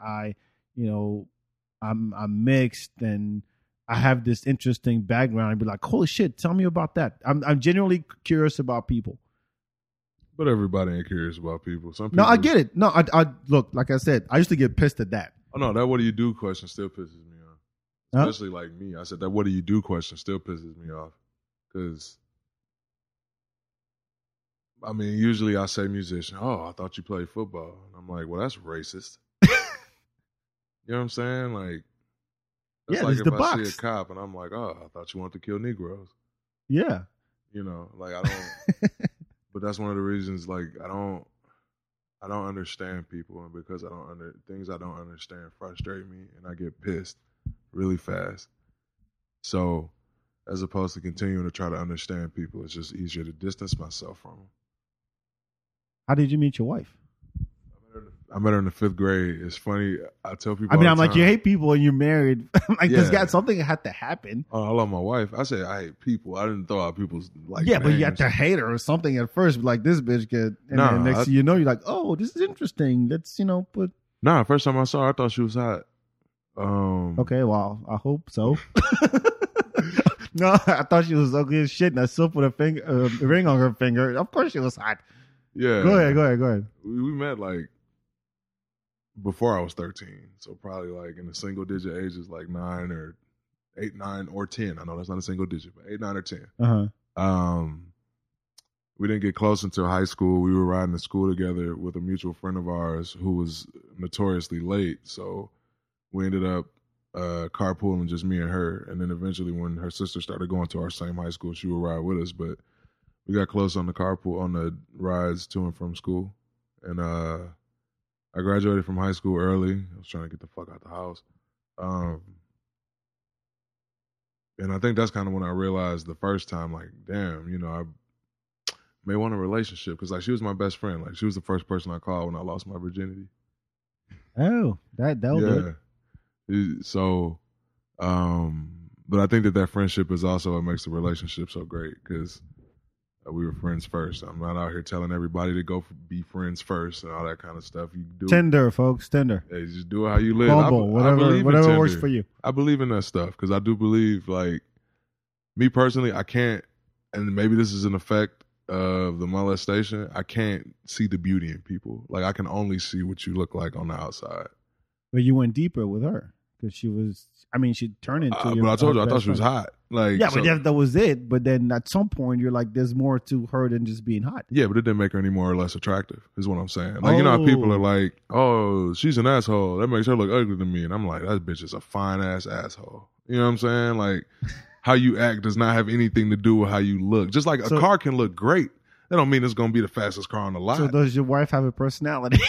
I'm mixed, and I have this interesting background. I'd be like, holy shit, tell me about that. I'm genuinely curious about people. But everybody ain't curious about people. Some people. No, I get it. No, I look, like I said, I used to get pissed at that. Oh no, that what do you do question still pisses me off. Especially like me. I said that what do you do question still pisses me off. Because I mean, usually I say musician. Oh, I thought you played football. And I'm like, well, that's racist. You know what I'm saying? Like, that's like if I see a cop and I'm like, oh, I thought you wanted to kill Negroes. Yeah. You know, like I don't. But that's one of the reasons, like, I don't understand people, and because things I don't understand frustrate me, and I get pissed really fast. So, as opposed to continuing to try to understand people, it's just easier to distance myself from them. How did you meet your wife? I met her in the fifth grade. It's funny. I tell people. I mean, I'm like, you hate people and you're married. I'm like, this guy, something had to happen. Oh, I love my wife. I said I hate people. I didn't throw out people's names. But you had to hate her or something at first. Like this bitch could. And then next thing you know, you're like, oh, this is interesting. Let's put. Nah, first time I saw her, I thought she was hot. Okay, well, I hope so. No, I thought she was ugly as shit, and I still put a ring on her finger. Of course, she was hot. Yeah. Go ahead. We met like before I was 13, so probably like in the single digit ages, like 9 or 8, 9 or 10. I know that's not a single digit, but 8, 9, or 10. We didn't get close until high school. We were riding to school together with a mutual friend of ours who was notoriously late, so we ended up carpooling, just me and her. And then eventually, when her sister started going to our same high school, she would ride with us. But we got close on the carpool, on the rides to and from school. And I graduated from high school early. I was trying to get the fuck out the house. And I think that's kind of when I realized the first time, like, damn, I may want a relationship. Because, like, she was my best friend. Like, she was the first person I called when I lost my virginity. Oh, that'll do it. So, but I think that friendship is also what makes the relationship so great, because we were friends first. I'm not out here telling everybody to go be friends first and all that kind of stuff. You do Tinder, folks, Tinder. Yeah, just do it how you live. Bumble, whatever works for you. I believe in that stuff because I do believe, like, me personally, I can't, and maybe this is an effect of the molestation, I can't see the beauty in people. Like, I can only see what you look like on the outside. But you went deeper with her because she was, she turned into your but I told you, I thought she was hot. Like, yeah, so, but that was it. But then at some point, you're like, there's more to her than just being hot. Yeah, but it didn't make her any more or less attractive, is what I'm saying. Like, you know how people are like, oh, she's an asshole. That makes her look ugly to me. And I'm like, that bitch is a fine-ass asshole. You know what I'm saying? Like, how you act does not have anything to do with how you look. Just like a car can look great, that don't mean it's going to be the fastest car on the lot. So does your wife have a personality?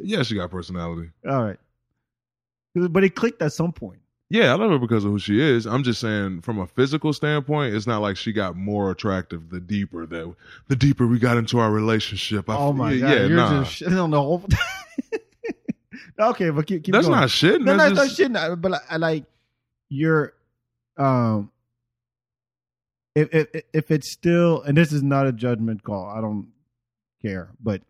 Yeah, she got personality. All right. But it clicked at some point. Yeah, I love her because of who she is. I'm just saying from a physical standpoint, it's not like she got more attractive the deeper we got into our relationship. Oh my God. Yeah, you're just shitting on the whole Okay, but keep that's going. Not shitting. No, that's just not shitting. But I like you're if it's still, and this is not a judgment call, I don't care, but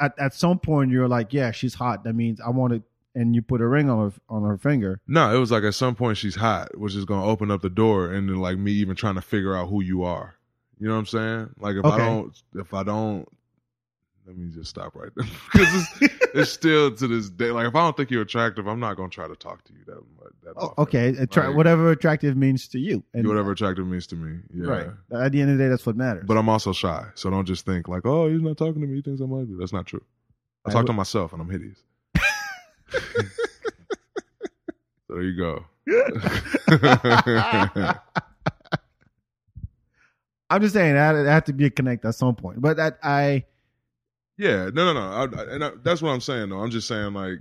at some point you're like, yeah, she's hot. That means I want to, and you put a ring on her finger. No, it was like at some point she's hot, which is going to open up the door, and then like me even trying to figure out who you are. You know what I'm saying? Like if I don't, let me just stop right there because it's still to this day. Like if I don't think you're attractive, I'm not going to try to talk to you that much. Okay, whatever attractive means to you, and whatever attractive means to me. Yeah. Right. At the end of the day, that's what matters. But I'm also shy, so don't just think like, oh, he's not talking to me. He thinks I'm ugly. That's not true. I talk to myself, and I'm hideous. There you go. I'm just saying that it had to be a connect at some point, but that I. Yeah, no. I that's what I'm saying, though. I'm just saying, like,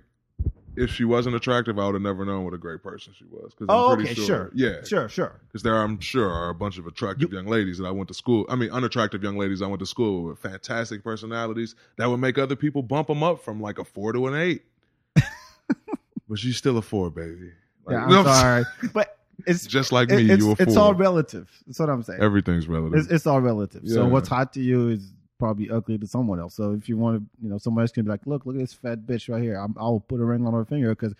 if she wasn't attractive, I would have never known what a great person she was. I'm pretty sure. Yeah. Sure. Because there, I'm sure, are a bunch of attractive young ladies that I went to school. I mean, unattractive young ladies I went to school with fantastic personalities that would make other people bump them up from, like, a 4 to an 8. But she's still a 4, baby. Like, yeah, I'm sorry. But it's just like me, you a 4. It's all relative. That's what I'm saying. Everything's relative. It's all relative. Yeah. So what's hot to you is probably ugly to someone else. So if you want to, somebody else can be like, look at this fat bitch right here. I'll put a ring on her finger because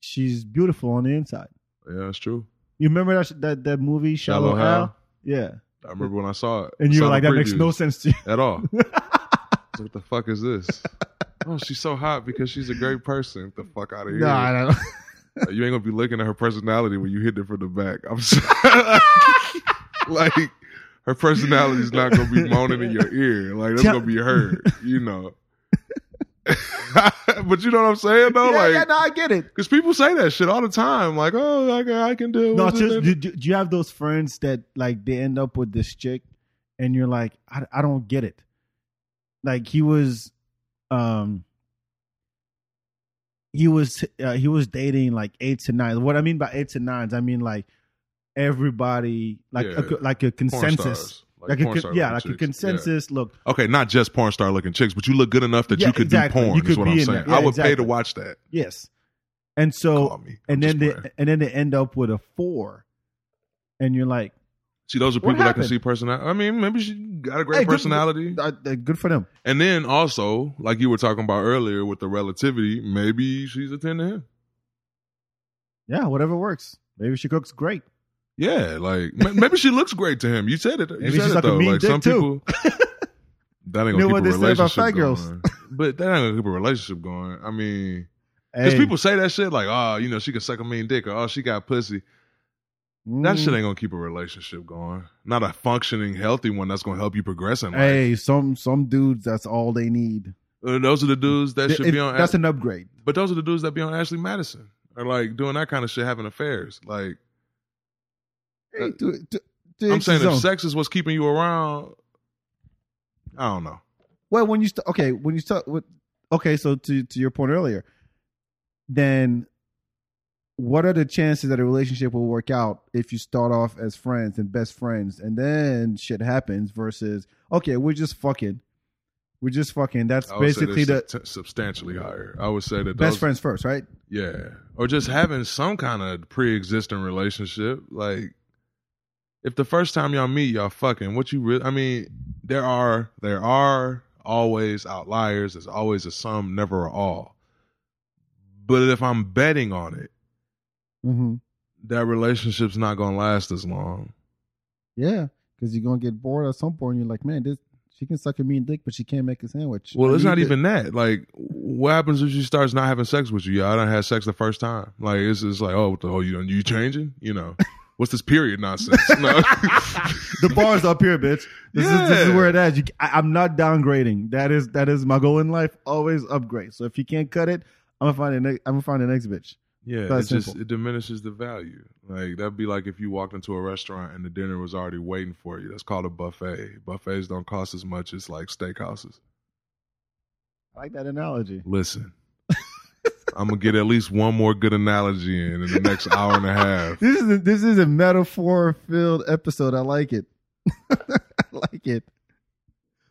she's beautiful on the inside. Yeah, that's true. You remember that movie, Shallow Hal? Yeah. I remember when I saw it. And you were like, that makes no sense to you. At all. So what the fuck is this? Oh, she's so hot because she's a great person. Get the fuck out of here. No, I don't know. You ain't going to be looking at her personality when you hit it from the back. I'm sorry. Like, her personality is not going to be moaning in your ear. Like, that's going to be heard, But you know what I'm saying, though? No, I get it. Because people say that shit all the time. Like, oh, I can do it. No, do you have those friends that, like, they end up with this chick and you're like, I don't get it. Like, he was dating, like, 8s and 9s. What I mean by 8s and 9s, I mean, like, everybody, like a consensus. Like a consensus look. Okay, not just porn star looking chicks, but you look good enough that you could do porn. Is what I'm saying. Yeah, I would pay to watch that. Yes. And so, and then they end up with a 4, and you're like, see, those are people that can see personality. I mean, maybe she got a great personality. Good for them. And then also, like you were talking about earlier with the relativity, maybe she's a 10 to him. Yeah, whatever works. Maybe she cooks great. Yeah, like maybe she looks great to him. You said it. Maybe she's like a mean dick too. That ain't gonna keep a relationship going. But that ain't gonna keep a relationship going. I mean. Because people say that shit like, oh, you know, she could suck a mean dick, or oh, she got pussy. That shit ain't gonna keep a relationship going. Not a functioning, healthy one that's gonna help you progress in life. Hey, some dudes, that's all they need. Those are the dudes that should be on. That's an upgrade. But those are the dudes that be on Ashley Madison, or like doing that kind of shit, having affairs. Like, hey, I'm saying, if sex is what's keeping you around, I don't know. Well, so to your point earlier. Then what are the chances that a relationship will work out if you start off as friends and best friends and then shit happens versus, okay, we're just fucking. We're just fucking. That's basically substantially higher. I would say that best friends first, right? Yeah. Or just having some kind of pre-existing relationship. Like, if the first time y'all meet, y'all fucking, there are always outliers. There's always a some, never an all. But if I'm betting on it, that relationship's not going to last as long. Yeah, because you're going to get bored at some point. And you're like, man, she can suck a mean dick, but she can't make a sandwich. Well, it's not even that. Like, what happens if she starts not having sex with you? Yeah, I done had sex the first time. Like, it's just like, oh, what the hell, you changing? You know, what's this period nonsense? No. The bar's up here, bitch. This is where it is. I'm not downgrading. That is my goal in life. Always upgrade. So if you can't cut it, I'm gonna find the next bitch. Yeah, it diminishes the value. Like, that'd be like if you walked into a restaurant and the dinner was already waiting for you. That's called a buffet. Buffets don't cost as much as like steakhouses. I like that analogy. Listen, I'm gonna get at least one more good analogy in the next hour and a half. This is a metaphor filled episode. I like it. I like it.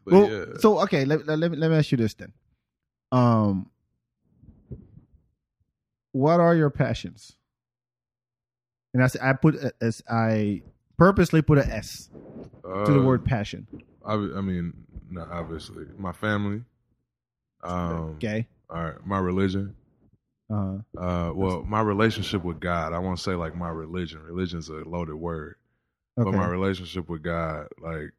But well, yeah. So okay, let me ask you this then. What are your passions? And I purposely put an S to the word passion. Obviously my family. Okay. All right, my religion. My relationship with God. I won't say like my religion. Religion's a loaded word. Okay. But my relationship with God, like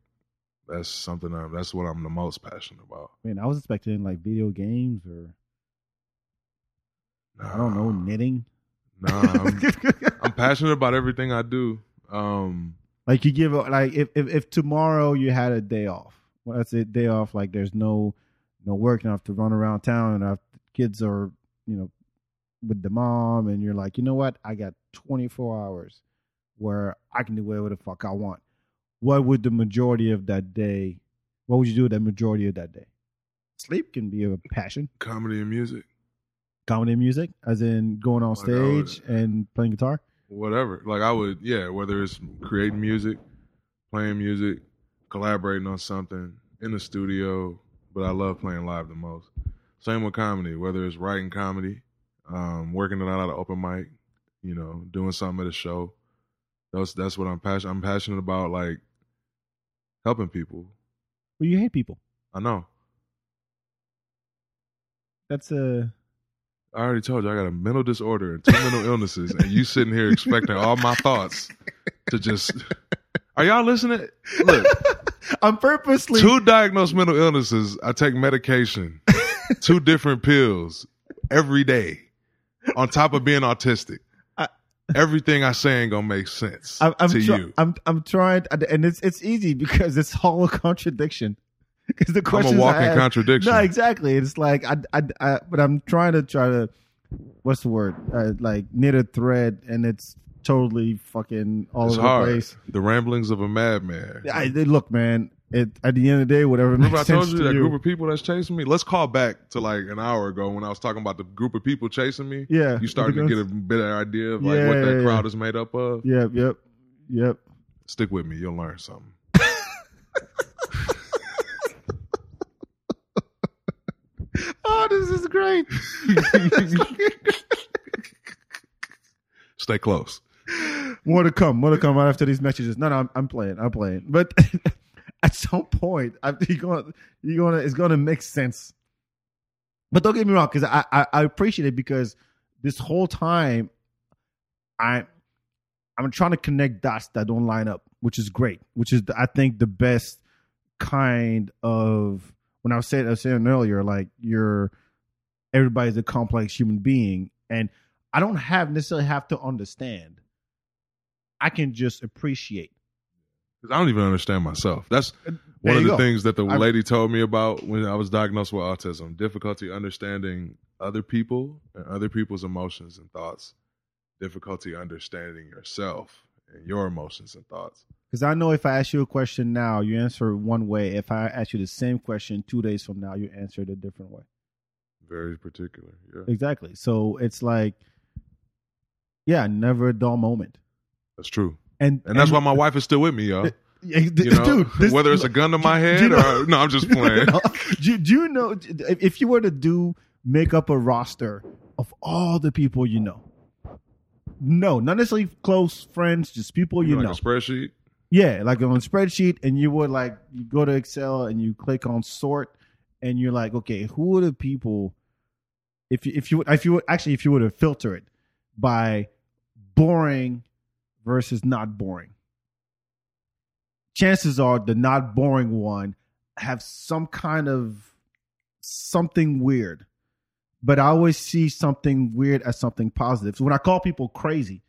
that's something that's what I'm the most passionate about. Man, I was expecting like video games or. I don't know, knitting. I'm passionate about everything I do. Like you give if tomorrow you had a day off. Well, that's a day off. Like there's no work, and I have to run around town, and our kids are with the mom, and you're like, you know what? I got 24 hours where I can do whatever the fuck I want. What would you do with that majority of that day? Sleep can be a passion. Comedy and music. Comedy music, as in going on stage and playing guitar? Whatever. Like I would, whether it's creating music, playing music, collaborating on something, in the studio, but I love playing live the most. Same with comedy, whether it's writing comedy, working it out at an open mic, doing something at a show. That's what I'm passionate. I'm passionate about like helping people. Well, you hate people. I know. That's a... I already told you I got a mental disorder and 2 mental illnesses, and you sitting here expecting all my thoughts to just. Are y'all listening? Look, I'm purposely 2 diagnosed mental illnesses. I take medication, 2 different pills every day, on top of being autistic. Everything I say ain't gonna make sense you. I'm trying, and it's easy because it's all a contradiction. Because the questions I'm a walking contradiction. No, exactly. It's like but I'm trying to what's the word? Like knit a thread, and it's totally fucking all over the place. The ramblings of a madman. Look, man. At the end of the day, whatever. Remember, I told you that group of people that's chasing me. Let's call back to like an hour ago when I was talking about the group of people chasing me. Yeah, you started to get a better idea of like what that crowd is made up of. Yep. Stick with me. You'll learn something. this is great. Stay close. More to come. More to come right after these messages. No, I'm playing. But at some point, it's gonna make sense. But don't get me wrong, because I appreciate it, because this whole time I'm trying to connect dots that don't line up, which is great. Which is, I think, the best kind of, when I was saying earlier, like, everybody's a complex human being, and I don't necessarily have to understand. I can just appreciate. Because I don't even understand myself. That's one of the things that the lady told me about when I was diagnosed with autism. Difficulty understanding other people and other people's emotions and thoughts. Difficulty understanding yourself and your emotions and thoughts. Because I know if I ask you a question now, you answer one way. If I ask you the same question 2 days from now, you answer it a different way. Very particular. Yeah. Exactly. So it's like, yeah, never a dull moment. That's true. And that's why my wife is still with me, y'all. You know, dude, whether it's a gun to my head or... No, I'm just playing. Do you know, if you were to make up a roster of all the people you know, no, not necessarily close friends, just people you know. Like a spreadsheet? Yeah, like on a spreadsheet, and you go to Excel and you click on sort, and you're like, okay, who are the people, if you were to filter it by boring versus not boring, chances are the not boring one have some kind of something weird. But I always see something weird as something positive. So when I call people crazy,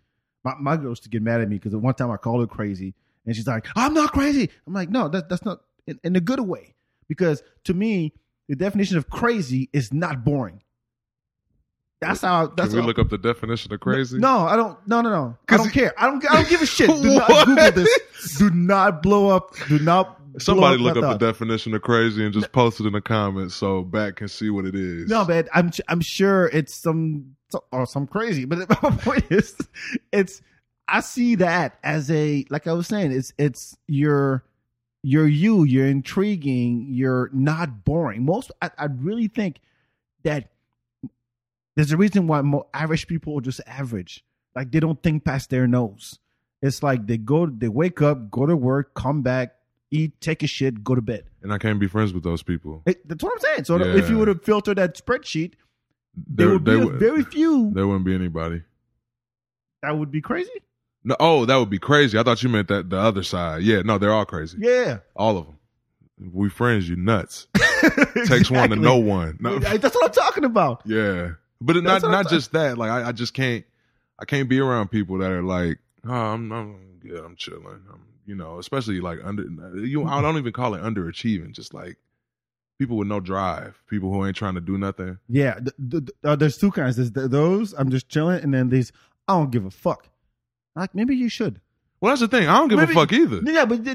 my girl used to get mad at me because at one time I called her crazy, and she's like, "I'm not crazy." I'm like, "No, that's not in a good way." Because to me, the definition of crazy is not boring. Can we look up the definition of crazy? No, I don't. No. I don't care. I don't give a shit. Do not Google this. Do not blow up. Do not. Somebody look up the definition of crazy and just post it in the comments so Bat can see what it is. No, man, I'm sure it's some crazy. But my point is, I see that as like I was saying, it's you're intriguing, you're not boring. I really think that. There's a reason why more average people are just average. Like, they don't think past their nose. It's like they wake up, go to work, come back, eat, take a shit, go to bed. And I can't be friends with those people. That's what I'm saying. So yeah. If you were to filter that spreadsheet, there would be very few. There wouldn't be anybody. That would be crazy? No, that would be crazy. I thought you meant that the other side. Yeah, no, they're all crazy. Yeah. All of them. We friends, you nuts. Exactly. Takes one to know one. No. That's what I'm talking about. Yeah. But not just that. Like I just can't. I can't be around people that are like, oh, I'm good. I'm chilling. Especially like I don't even call it underachieving. Just like people with no drive. People who ain't trying to do nothing. Yeah. There's two kinds. There's those I'm just chilling, and then these I don't give a fuck. Like maybe you should. Well, that's the thing. I don't give a fuck either. Yeah, but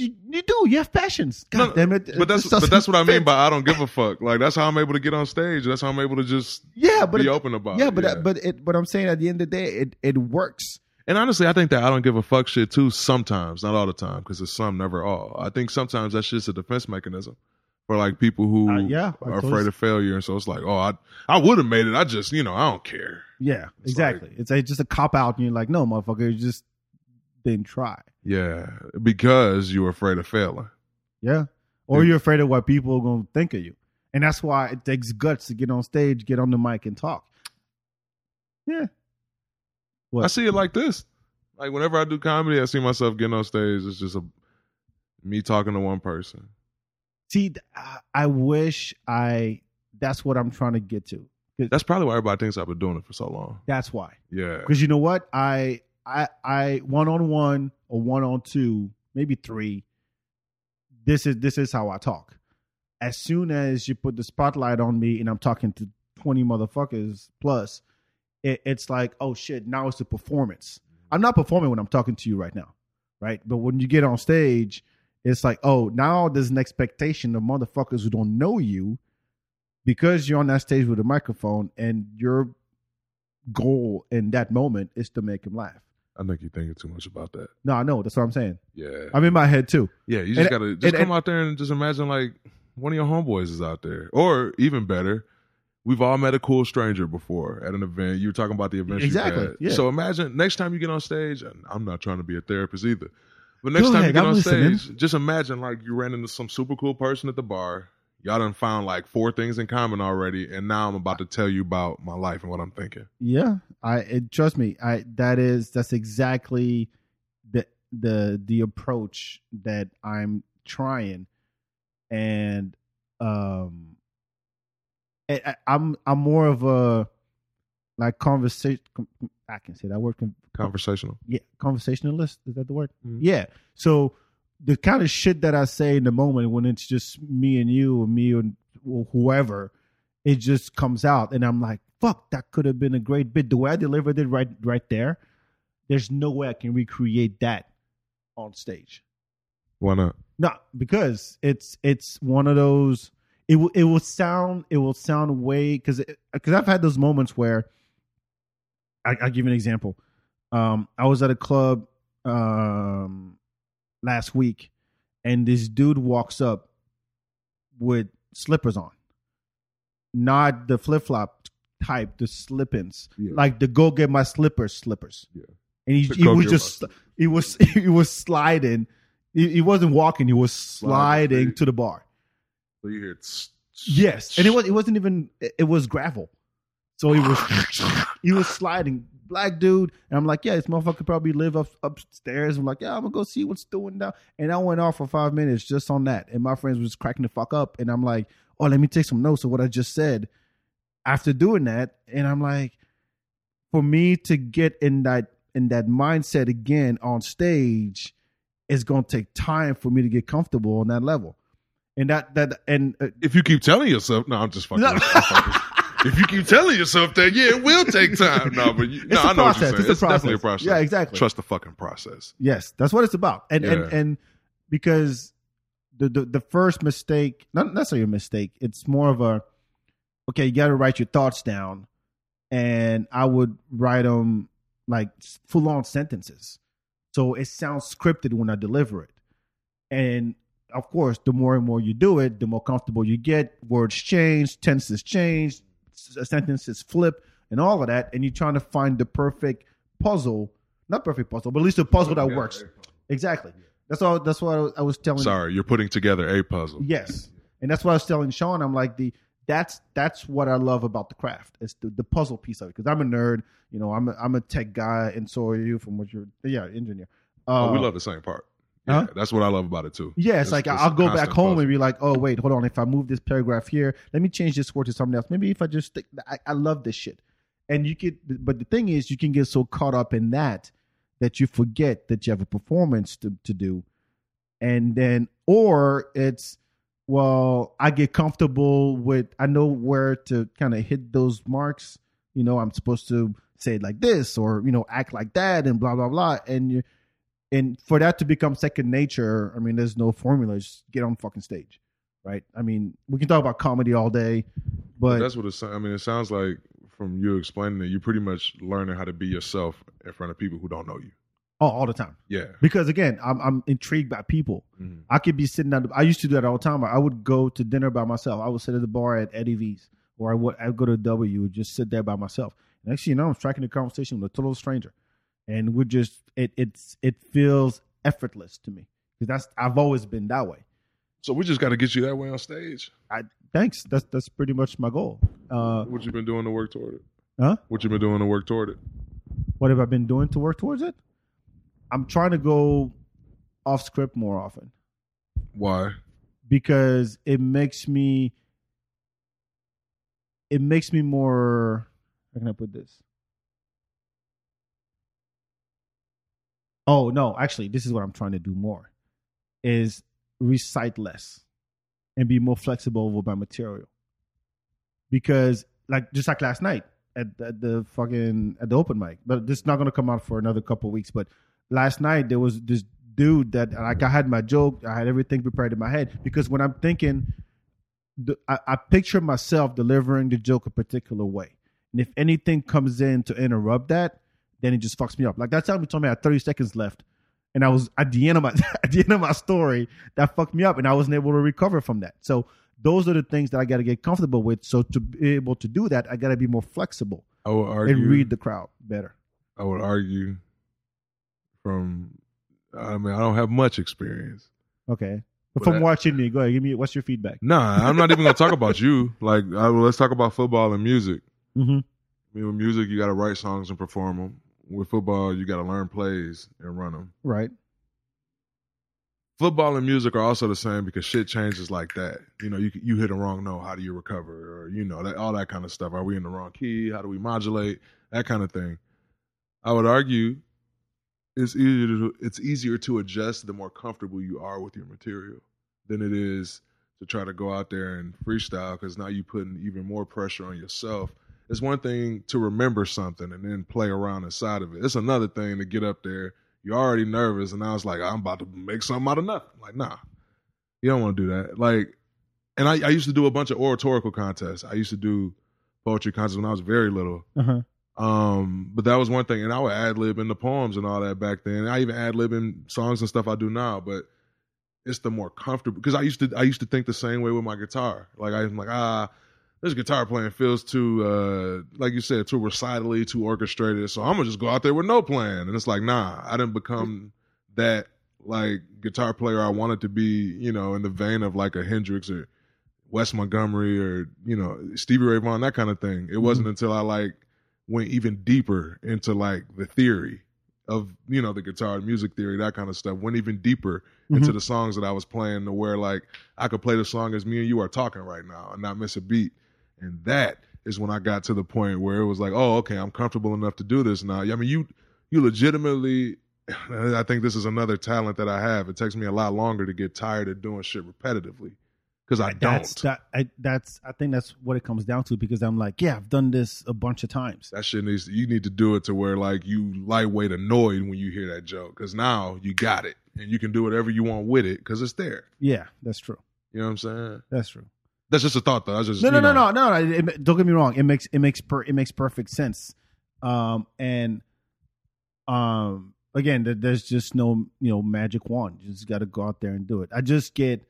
you do. You have passions. God damn it. But that's what I mean by I don't give a fuck. Like that's how I'm able to get on stage. That's how I'm able to just be open about it. But I'm saying at the end of the day, it works. And honestly, I think that I don't give a fuck shit too sometimes, not all the time, because it's some, never all. I think sometimes that's just a defense mechanism for like people who are afraid of failure, and so it's like, oh, I would have made it. I just I don't care. Yeah, exactly. Like, it's just a cop out, and you're like, no, motherfucker, you just didn't try. Yeah, because you're afraid of failing. Yeah, or you're afraid of what people are going to think of you, and that's why it takes guts to get on stage, get on the mic, and talk. Yeah, what? I see it like this. Like whenever I do comedy, I see myself getting on stage. It's just me talking to one person. See, I wish that's what I'm trying to get to. That's probably why everybody thinks I've been doing it for so long. That's why. Yeah, because you know what I one-on-one or one-on-two, maybe three, this is how I talk. As soon as you put the spotlight on me and I'm talking to 20 motherfuckers plus, it's like, oh shit, now it's a performance. I'm not performing when I'm talking to you right now, right? But when you get on stage, it's like, oh, now there's an expectation of motherfuckers who don't know you because you're on that stage with a microphone, and your goal in that moment is to make them laugh. I think you're thinking too much about that. No, I know. That's what I'm saying. Yeah. I'm in my head too. Yeah, you just got to come out there and just imagine like one of your homeboys is out there. Or even better, We've all met a cool stranger before at an event. You were talking about the event exactly. You had. Yeah. So imagine next time you get on stage, and I'm not trying to be a therapist either, but next time you get on stage, just imagine like you ran into some super cool person at the bar. Y'all done found like 4 things in common already, and now I'm about to tell you about my life and what I'm thinking. Yeah, trust me. That's exactly the approach that I'm trying, and I'm more of a like conversation. I can say that word. Conversational. Yeah, conversationalist. Is that the word? Mm-hmm. Yeah. So the kind of shit that I say in the moment when it's just me and you or me or whoever, it just comes out, and I'm like, "Fuck, that could have been a great bit." The way I delivered it right there, there's no way I can recreate that on stage. Why not? No, because it's one of those. It will sound way because I've had those moments where I'll give you an example. I was at a club last week, and this dude walks up with slippers on, not the flip flop type, the slip-ins, yeah. Like the go get my slippers. Yeah. And he was sliding. He wasn't walking. He was sliding to the bar. So you hear yes, and it was gravel. So he was sliding, black dude, and I'm like, yeah, this motherfucker probably live upstairs. I'm like, yeah, I'm gonna go see what's doing now. And I went off for 5 minutes just on that, and my friends was cracking the fuck up. And I'm like, oh, let me take some notes of what I just said after doing that. And I'm like, for me to get in that mindset again on stage, it's gonna take time for me to get comfortable on that level. And if you keep telling yourself, no, I'm just fucking. No. If you keep telling yourself that, yeah, it will take time. No, but I know what you're saying. It's definitely a process. Yeah, exactly. Trust the fucking process. Yes, that's what it's about. And because the first mistake, not necessarily a mistake, it's more of a, okay, you got to write your thoughts down, and I would write them like full on sentences, so it sounds scripted when I deliver it. And of course, the more and more you do it, the more comfortable you get. Words change, tenses change, sentences flip, and all of that. And you're trying to find the perfect puzzle. Not perfect puzzle, but at least a puzzle that works. Exactly. That's all. That's what I was telling. Sorry, you're putting together a puzzle. Yes. And that's what I was telling Sean. I'm like, that's what I love about the craft. It's the puzzle piece of it. Because I'm a nerd. You know, I'm a tech guy, and so are you from what you're, engineer. We love the same part. Huh? Yeah, that's what I love about it too. Yeah, it's like I'll go back home and be like, oh wait, hold on. If I move this paragraph here, let me change this word to something else. Maybe if I just stick, I love this shit. And but the thing is, you can get so caught up in that you forget that you have a performance to do. And then, or it's, well, I get comfortable with, I know where to kind of hit those marks. You know, I'm supposed to say it like this, or, you know, act like that, and blah, blah, blah. And for that to become second nature, I mean, there's no formula. Just get on fucking stage, right? I mean, we can talk about comedy all day, but that's what it sounds. I mean, it sounds like from you explaining it, you're pretty much learning how to be yourself in front of people who don't know you. Oh, all the time. Yeah. Because again, I'm intrigued by people. Mm-hmm. I could be sitting down. I used to do that all the time. I would go to dinner by myself. I would sit at the bar at Eddie V's, or I'd go to W and just sit there by myself. Next thing you know, I'm striking a conversation with a total stranger. And we're just it feels effortless to me, because I've always been that way. So we just got to get you that way on stage. Thanks. That's pretty much my goal. What you been doing to work toward it? Huh? What you been doing to work toward it? What have I been doing to work towards it? I'm trying to go off script more often. Why? Because it makes me more. How can I put this? Oh, no, actually, this is what I'm trying to do more, is recite less and be more flexible with my material. Because, like, just like last night at the open mic, but this is not going to come out for another couple of weeks. But last night, there was this dude that, like, I had my joke, I had everything prepared in my head. Because when I'm thinking, I picture myself delivering the joke a particular way. And if anything comes in to interrupt that, then it just fucks me up. Like that time you told me I had 30 seconds left, and I was at the end of my story, that fucked me up, and I wasn't able to recover from that. So those are the things that I got to get comfortable with. So to be able to do that, I got to be more flexible and read the crowd better. I would argue I don't have much experience. Okay. But watching me, go ahead. Give me, what's your feedback? Nah, I'm not even going to talk about you. Like, let's talk about football and music. Mm-hmm. I mean, with music, you got to write songs and perform them. With football, you got to learn plays and run them. Right. Football and music are also the same because shit changes like that. You know, you hit a wrong note. How do you recover? Or, you know, all that kind of stuff. Are we in the wrong key? How do we modulate? That kind of thing. I would argue it's easier to adjust the more comfortable you are with your material than it is to try to go out there and freestyle, because now you're putting even more pressure on yourself. It's one thing to remember something and then play around inside of it. It's another thing to get up there. You're already nervous, and I was like, I'm about to make something out of nothing. Like, nah, you don't want to do that. Like, and I used to do a bunch of oratorical contests. I used to do poetry contests when I was very little. Uh-huh. But that was one thing. And I would ad-lib in the poems and all that back then. And I even ad-lib in songs and stuff I do now, but it's the more comfortable. Because I used to think the same way with my guitar. Like, I'm like, this guitar playing feels too, like you said, too recitally, too orchestrated. So I'm going to just go out there with no plan. And it's like, nah, I didn't become that, like, guitar player I wanted to be, you know, in the vein of, like, a Hendrix or Wes Montgomery or, you know, Stevie Ray Vaughan, that kind of thing. It wasn't until I, like, went even deeper into, like, the theory of, you know, the guitar, music theory, that kind of stuff. Went even deeper into the songs that I was playing, to where, like, I could play the song as me and you are talking right now and not miss a beat. And that is when I got to the point where it was like, oh, okay, I'm comfortable enough to do this now. I mean, you legitimately, I think this is another talent that I have. It takes me a lot longer to get tired of doing shit repetitively because I think that's what it comes down to, because I'm like, yeah, I've done this a bunch of times. That shit you need to do it to where, like, you lightweight annoyed when you hear that joke, because now you got it and you can do whatever you want with it because it's there. Yeah, that's true. You know what I'm saying? That's true. That's just a thought, though. No. Don't get me wrong. It makes perfect sense. Again, there's just no, you know, magic wand. You just got to go out there and do it. I just get,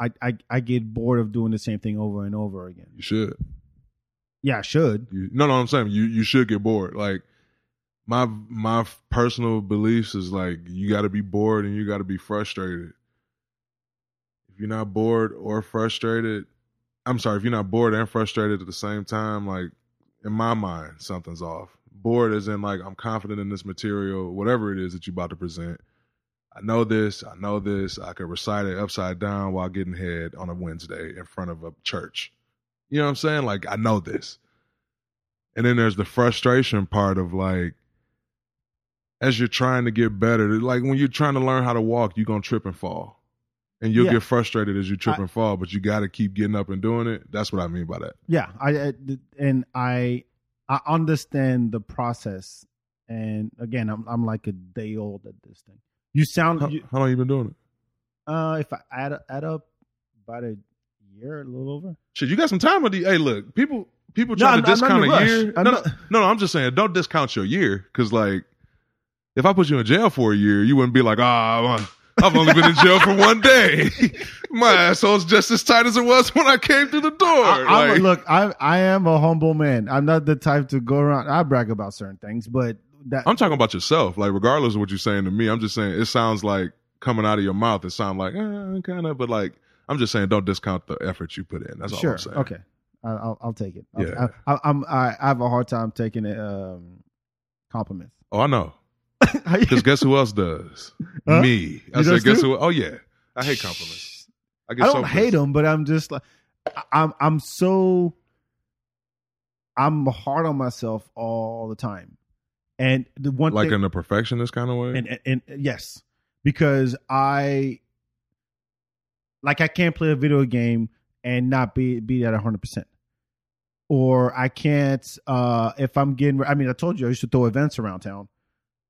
I get bored of doing the same thing over and over again. You should. Yeah, I should. I'm saying you should get bored. Like, my personal beliefs is, like, you got to be bored and you got to be frustrated. If you're not bored and frustrated at the same time, like, in my mind, something's off. Bored as in, like, I'm confident in this material, whatever it is that you're about to present. I know this. I could recite it upside down while getting head on a Wednesday in front of a church. You know what I'm saying? Like, I know this. And then there's the frustration part of, like, as you're trying to get better, like, when you're trying to learn how to walk, you're going to trip and fall. And you'll get frustrated as you trip and fall, but you got to keep getting up and doing it. That's what I mean by that. Yeah, I understand the process. And again, I'm like a day old at this thing. You sound how long you been doing it? If I add up, about a year, a little over. Shit, you got some time with the. Hey, look, people trying to discount a year. No. I'm just saying, don't discount your year, because, like, if I put you in jail for a year, you wouldn't be like, I've only been in jail for one day. My asshole's just as tight as it was when I came through the door. I am a humble man. I'm not the type to go around. I brag about certain things, but I'm talking about yourself. Like, regardless of what you're saying to me, I'm just saying it sounds like coming out of your mouth. It sounds like kind of, but, like, I'm just saying don't discount the effort you put in. That's all I'm saying. Okay, I'll take it. Yeah. I have a hard time taking compliments. Oh, I know. Because guess who else does? Huh? Me. I said, guess who? Oh yeah, I hate compliments. I don't hate them, but I'm just like, I'm hard on myself all the time, and the one like thing, in a perfectionist kind of way, and yes, because I can't play a video game and not be at 100%. Or I can't if I'm getting. I mean, I told you I used to throw events around town.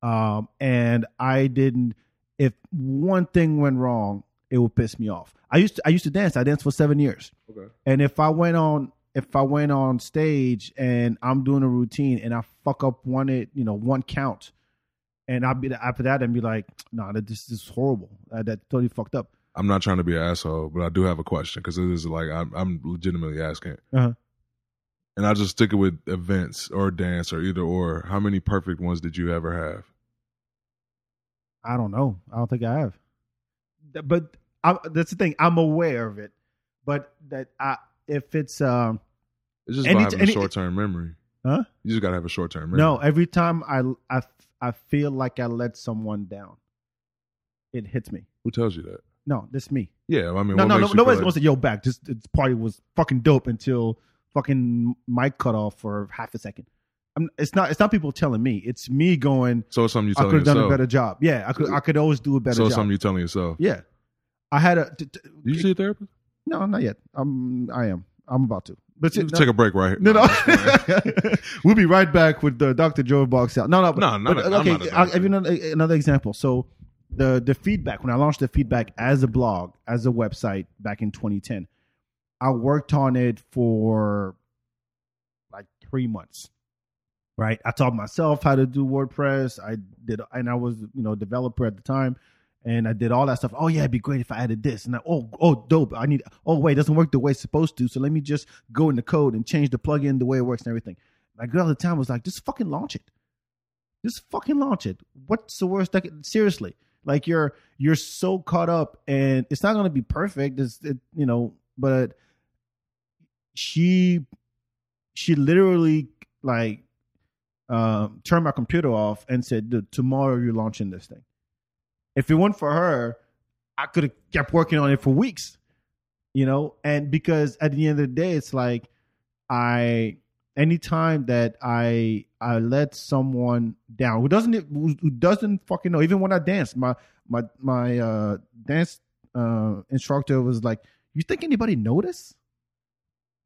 And I didn't. If one thing went wrong, it would piss me off. I used to dance. I danced for 7 years. Okay. And if I went on stage and I'm doing a routine and I fuck up one count, and I'd be after that and be like, nah, this is horrible. That totally fucked up. I'm not trying to be an asshole, but I do have a question because it is like I'm legitimately asking. Uh-huh. And I'll just stick it with events or dance or either or. How many perfect ones did you ever have? I don't know. I don't think I have. But that's the thing. I'm aware of it, but that if it's it's just about having a short-term memory. Huh? You just gotta have a short-term memory. No, every time I feel like I let someone down, it hits me. Who tells you that? No, that's me. Yeah, I mean, nobody's gonna say, "Yo, back, this party was fucking dope until fucking mic cut off for half a second." It's not people telling me. It's me going. So it's something you telling yourself. I could have done a better job. Yeah, I could always do a better job. So it's something you telling yourself. Yeah, I had a. Did you see a therapist? No, not yet. I am about to. But take a break right here. No. We'll be right back with the Dr. Joe Barksdale. Okay, I'll give you another example. So the feedback, when I launched the feedback as a blog, as a website back in 2010, I worked on it for like 3 months. Right, I taught myself how to do WordPress. I was developer at the time, and I did all that stuff. Oh yeah, it'd be great if I added this, and dope. Oh wait, it doesn't work the way it's supposed to. So let me just go in the code and change the plugin the way it works and everything. My girl at the time was like, just fucking launch it. What's the worst that could, seriously? Like you're so caught up, and it's not gonna be perfect. But she literally like. Turned my computer off and said, "Dude, tomorrow you're launching this thing." If it weren't for her, I could have kept working on it for weeks, And because at the end of the day, it's like anytime that I let someone down who doesn't fucking know. Even when I danced, my dance instructor was like, "You think anybody noticed?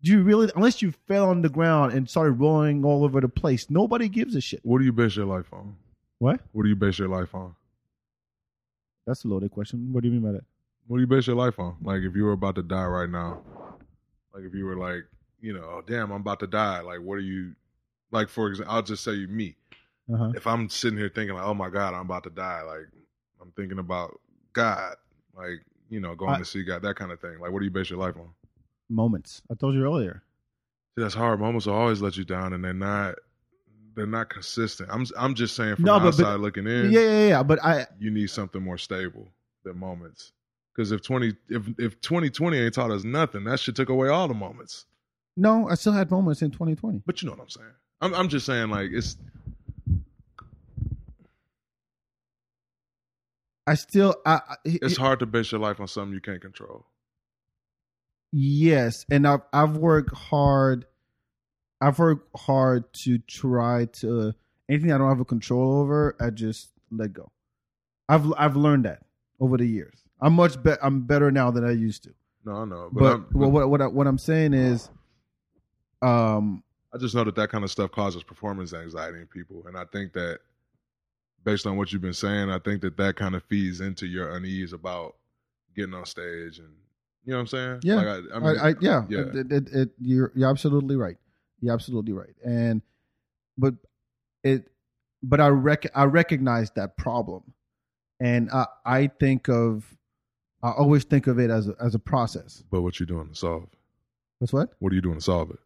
Do you really, unless you fell on the ground and started rolling all over the place, nobody gives a shit." What do you base your life on? What? What do you base your life on? That's a loaded question. What do you mean by that? What do you base your life on? Like if you were about to die right now, like if you were like, oh, damn, I'm about to die. Like what are you, like for example, I'll just say me. Uh-huh. If I'm sitting here thinking like, oh my God, I'm about to die. Like I'm thinking about God, like, going to see God, that kind of thing. Like what do you base your life on? Moments. I told you earlier. See, that's hard. Moments will always let you down, and they're not consistent. I'm just saying from the outside looking in. Yeah. But you need something more stable than moments. Because if 2020 ain't taught us nothing, that shit took away all the moments. No, I still had moments in 2020. But you know what I'm saying. I'm just saying like it's. It's hard to base your life on something you can't control. Yes, and I've worked hard. I've worked hard to try to anything I don't have a control over, I just let go. I've learned that over the years. I'm better now than I used to. No, I know. What I'm saying is, I just know that kind of stuff causes performance anxiety in people, and I think that based on what you've been saying, I think that kind of feeds into your unease about getting on stage and. You know what I'm saying? Yeah. Like I mean, yeah. You're absolutely right. And but I recognize that problem, and I always think of it as a process. But what you doing to solve? What's what? What are you doing to solve it?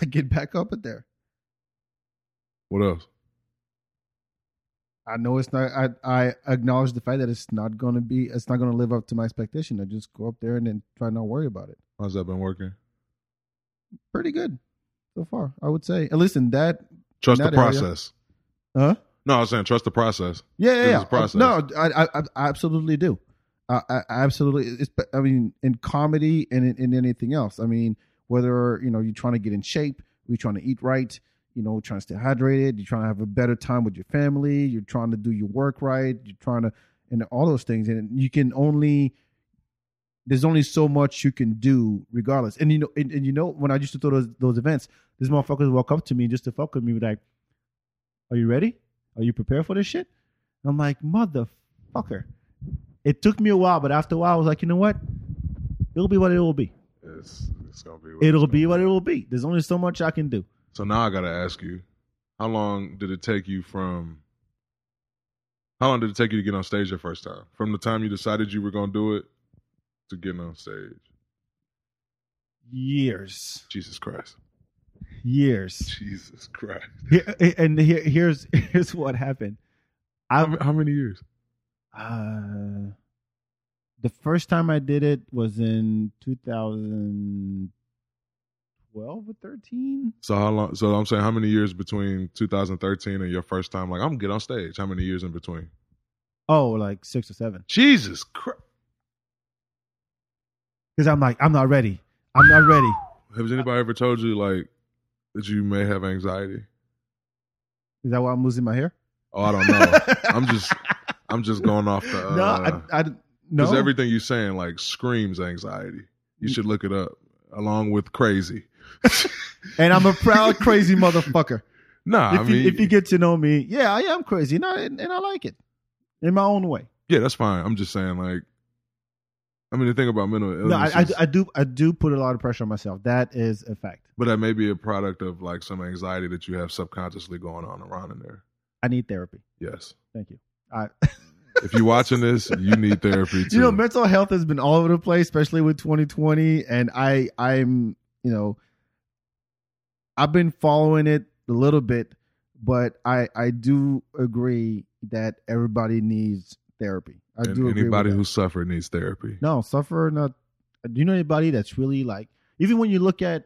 I get back up at there. What else? I know it's not. I acknowledge the fact that it's not going to be. It's not going to live up to my expectation. I just go up there and then try not worry about it. How's that been working? Pretty good so far, I would say. And listen, trust the process. Huh? No, I was saying trust the process. Yeah. Process. I absolutely do. I absolutely. In comedy and in anything else. I mean, whether you're trying to get in shape, you're trying to eat right. Trying to stay hydrated. You're trying to have a better time with your family. You're trying to do your work right. You're trying to, and all those things. And you can only, there's only so much you can do regardless. And when I used to throw those events, these motherfuckers walk up to me just to fuck with me, like, "Are you ready? Are you prepared for this shit?" And I'm like, motherfucker. It took me a while, but after a while, I was like, you know what? It'll be what it will be. It's gonna be. It'll be what it will be. There's only so much I can do. So now I got to ask you, how long did it take you from How long did it take you to get on stage your first time? From the time you decided you were going to do it to getting on stage? Years. Jesus Christ. Years. Jesus Christ. And here's what happened. How many years? The first time I did it was in 2012 or 13. So how long? So I'm saying, how many years between 2013 and your first time? Like, I'm gonna get on stage. How many years in between? Oh, like 6 or 7. Jesus Christ! Because I'm like, I'm not ready. I'm not ready. Has anybody ever told you like that you may have anxiety? Is that why I'm losing my hair? Oh, I don't know. I'm just going off the. No. Because everything you're saying, like, screams anxiety. You should look it up, along with crazy. And I'm a proud, crazy motherfucker. Nah, if you get to know me, yeah, I am crazy, and I like it in my own way. Yeah, that's fine. I'm just saying, like, I mean, the thing about mental illness. No, I do put a lot of pressure on myself. That is a fact. But that may be a product of, like, some anxiety that you have subconsciously going on around in there. I need therapy. Yes. Thank you. If you're watching this, you need therapy too. You know, mental health has been all over the place, especially with 2020. And I'm, you know, I've been following it a little bit, but I do agree that everybody needs therapy. Anybody who suffers needs therapy. No, do you know anybody that's really like, even when you look at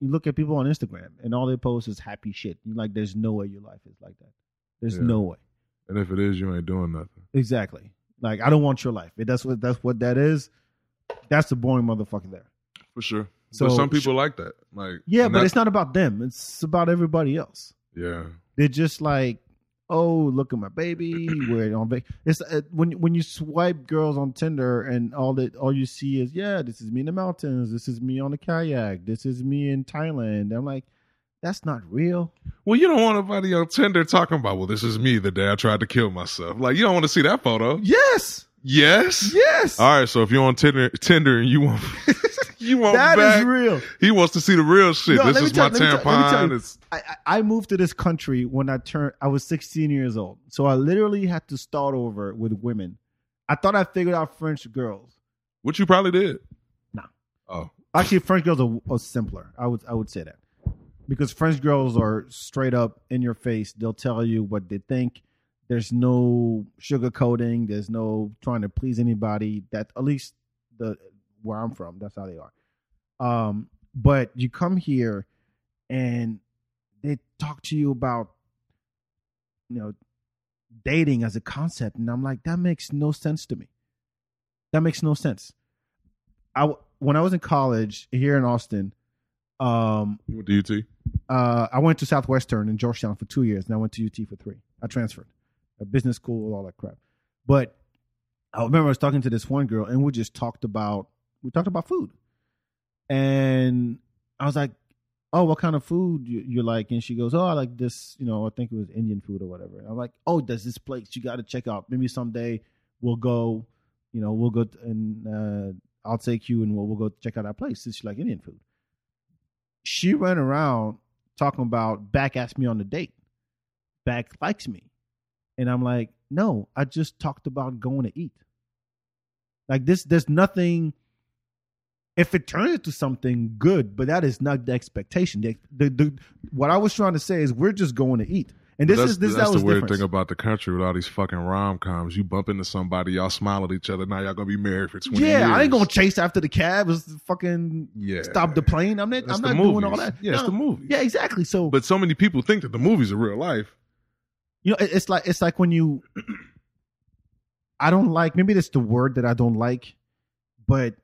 people on Instagram and all they post is happy shit. You're like, there's no way your life is like that. There's no way. And if it is, you ain't doing nothing. Exactly. Like, I don't want your life. If that's what that is, that's the boring motherfucker there. For sure. So, but some people like that. Like, yeah, but it's not about them. It's about everybody else. Yeah. They're just like, oh, look at my baby. We're on vacation. It's when you swipe girls on Tinder and all you see is, yeah, this is me in the mountains. This is me on a kayak. This is me in Thailand. I'm like, that's not real. Well, you don't want anybody on Tinder talking about, well, this is me the day I tried to kill myself. Like, you don't want to see that photo. Yes. Yes. Yes. All right. So if you're on Tinder and you want that back, is real. He wants to see the real shit. No, this is my tampon. I moved to this country when I was 16 years old. So I literally had to start over with women. I thought I figured out French girls. Which you probably did. No. Oh. Actually, French girls are simpler. I would say that. Because French girls are straight up in your face. They'll tell you what they think. There's no sugarcoating. There's no trying to please anybody. That at least where I'm from, that's how they are. But you come here and they talk to you about, you know, dating as a concept, and I'm like, that makes no sense to me. That makes no sense. When I was in college here in Austin. You went to UT? I went to Southwestern in Georgetown for 2 years, and I went to UT for 3. I transferred. A business school, all that crap. But I remember I was talking to this one girl, and we talked about food. And I was like, oh, what kind of food you like? And she goes, oh, I like this, you know, I think it was Indian food or whatever. And I'm like, oh, there's this place you got to check out. Maybe someday we'll go and I'll take you and we'll go check out that place since you like Indian food. She ran around talking about Back asked me on the date. Back likes me. And I'm like, no, I just talked about going to eat. Like this, there's nothing. If it turns into something good, but that is not the expectation. What I was trying to say is we're just going to eat. And that's the weird thing about the country with all these fucking rom-coms. You bump into somebody, y'all smile at each other. Now y'all gonna be married for 20 years. Yeah, I ain't gonna chase after the cab. It's fucking stop the plane. I'm not doing all that. Yeah, no. It's the movie. Yeah, exactly. So, but so many people think that the movies are real life. You know, it's like when you. I don't like. Maybe that's the word that I don't like, but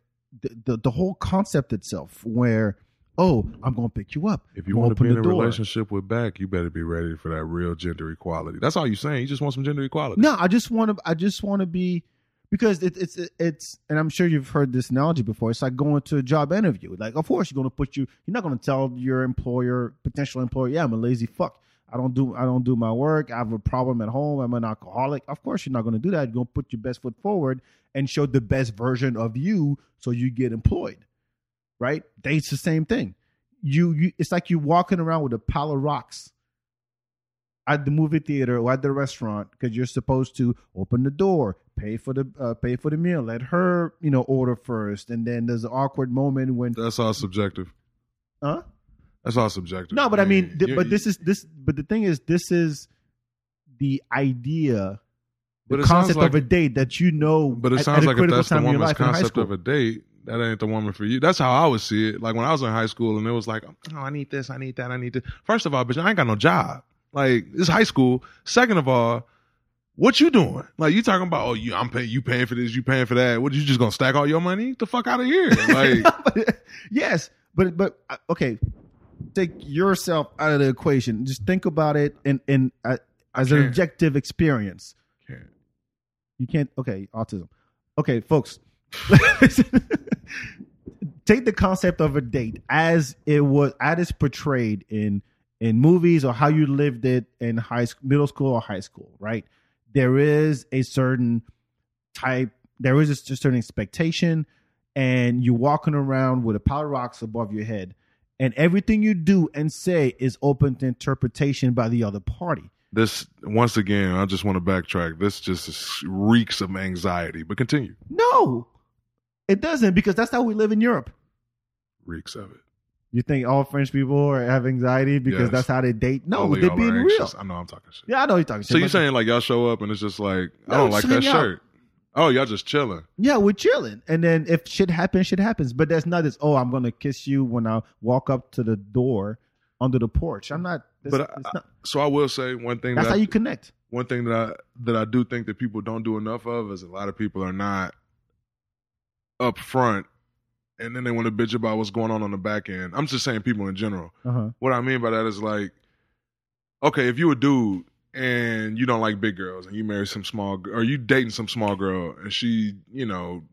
the whole concept itself where. Oh, I'm going to pick you up. If you want to be in a relationship with Back, you better be ready for that real gender equality. That's all you're saying. You just want some gender equality. No, I just want to be, because it's and I'm sure you've heard this analogy before. It's like going to a job interview. Like, of course, you're not going to tell your potential employer, yeah, I'm a lazy fuck. I don't do my work. I have a problem at home. I'm an alcoholic. Of course, you're not going to do that. You're going to put your best foot forward and show the best version of you so you get employed. Right? Date's the same thing. It's like you walking around with a pile of rocks. at the movie theater or at the restaurant, because you're supposed to open the door, pay for the meal, let her, order first, and then there's an awkward moment when that's all subjective. Huh? That's all subjective. No, but the thing is, this is the idea, the concept of a date that But it sounds like if that's the woman's concept of a date, that ain't the woman for you. That's how I would see it. Like when I was in high school and it was like, oh, I need this, I need that, I need this. First of all, bitch, I ain't got no job. Like, it's high school. Second of all, what you doing? Like, you talking about, you paying for this, you paying for that. What, you just gonna stack all your money? Get the fuck out of here. Like, yes, but okay, take yourself out of the equation. Just think about it as an objective experience. Can't. You can't. Okay, autism. Okay, folks. Take the concept of a date as portrayed in movies or how you lived it in middle school or high school, right? There is a certain expectation, and you're walking around with a pile of rocks above your head, and everything you do and say is open to interpretation by the other party. This, once again, I just want to backtrack. This just reeks of anxiety, but continue. No, it doesn't, because that's how we live in Europe. Reeks of it. You think all French people have anxiety because that's how they date? No, they're being real. I know I'm talking shit. Yeah, I know you're talking shit. So you're saying like y'all show up and it's just like, I don't like that shirt. Oh, y'all just chilling. Yeah, we're chilling. And then if shit happens, shit happens. But that's not this, I'm going to kiss you when I walk up to the door under the porch. I'm not. So I will say one thing. That's how you connect. One thing that I do think that people don't do enough of is a lot of people are not upfront. And then they want to bitch about what's going on the back end. I'm just saying people in general. Uh-huh. What I mean by that is like, okay, if you a dude and you don't like big girls and you marry some small, or you dating some small girl and she,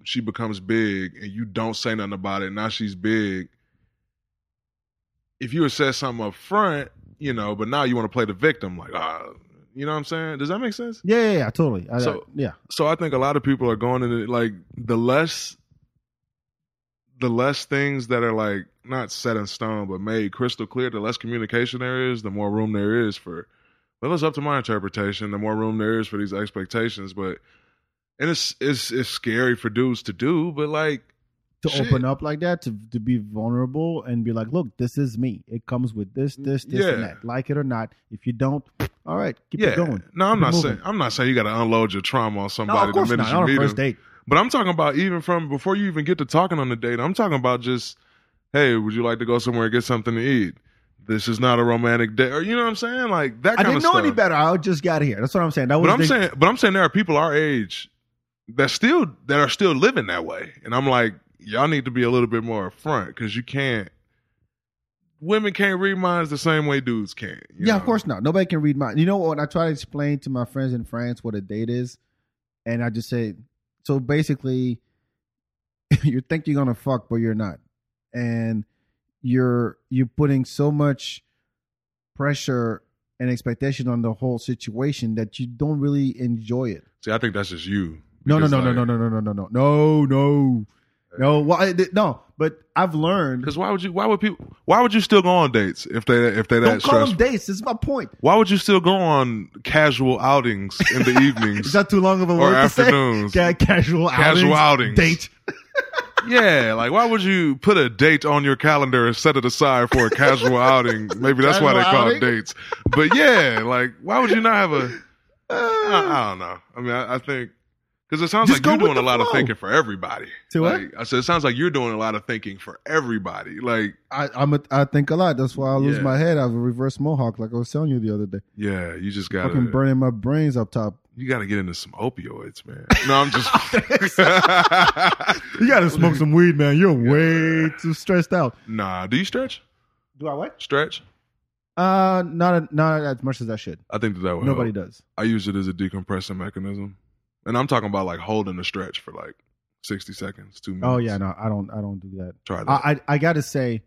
she becomes big and you don't say nothing about it. Now she's big. If you had said something up front, but now you want to play the victim. Like, you know what I'm saying? Does that make sense? Yeah, totally. So I think a lot of people are going into like the less things that are like not set in stone but made crystal clear, the less communication there is, the more room there is for, well, it's up to my interpretation, the more room there is for these expectations. But, and it's scary for dudes to do, but like to shit. Open up like that, to be vulnerable and be like, look, this is me. It comes with this and that. Like it or not. If you don't, all right, keep it going. No, I'm not saying you gotta unload your trauma on somebody the minute you meet first date. But I'm talking about even from before you even get to talking on the date, I'm talking about just, hey, would you like to go somewhere and get something to eat? This is not a romantic date. Or you know what I'm saying? Like that kind of stuff. I didn't know any better. I just got here. That's what I'm saying. But I'm saying there are people our age that are still living that way. And I'm like, y'all need to be a little bit more upfront, because women can't read minds the same way dudes can. Yeah, of course not. Nobody can read minds. You know what? I try to explain to my friends in France what a date is, and I just say, so basically, you think you're gonna fuck, but you're not, and you're putting so much pressure and expectation on the whole situation that you don't really enjoy it. See, I think that's just you. No. Well, no. But I've learned, because why would you still go on dates if they don't that call stressful? Them dates. This is my point. Why would you still go on casual outings in the evenings? Is that too long of a word to say? Or afternoons? Yeah, casual outings. Date. Yeah, like why would you put a date on your calendar and set it aside for a casual outing? Maybe that's why they call it dates. But yeah, like why would you not have a? I don't know. I mean, I think. Because it sounds like you're doing a lot of thinking for everybody. To what? Like, I said, it sounds like you're doing a lot of thinking for everybody. Like I think a lot. That's why I lose my head. I have a reverse mohawk, like I was telling you the other day. Yeah, you just got fucking burning my brains up top. You got to get into some opioids, man. No, I'm just. You got to smoke some weed, man. You're way too stressed out. Nah, do you stretch? Do I what? Stretch. Not as much as I should. I think that would. Nobody help. Does. I use it as a decompressing mechanism. And I'm talking about like holding a stretch for like 60 seconds, 2 minutes. Oh yeah, no, I don't do that. Try that. I gotta say,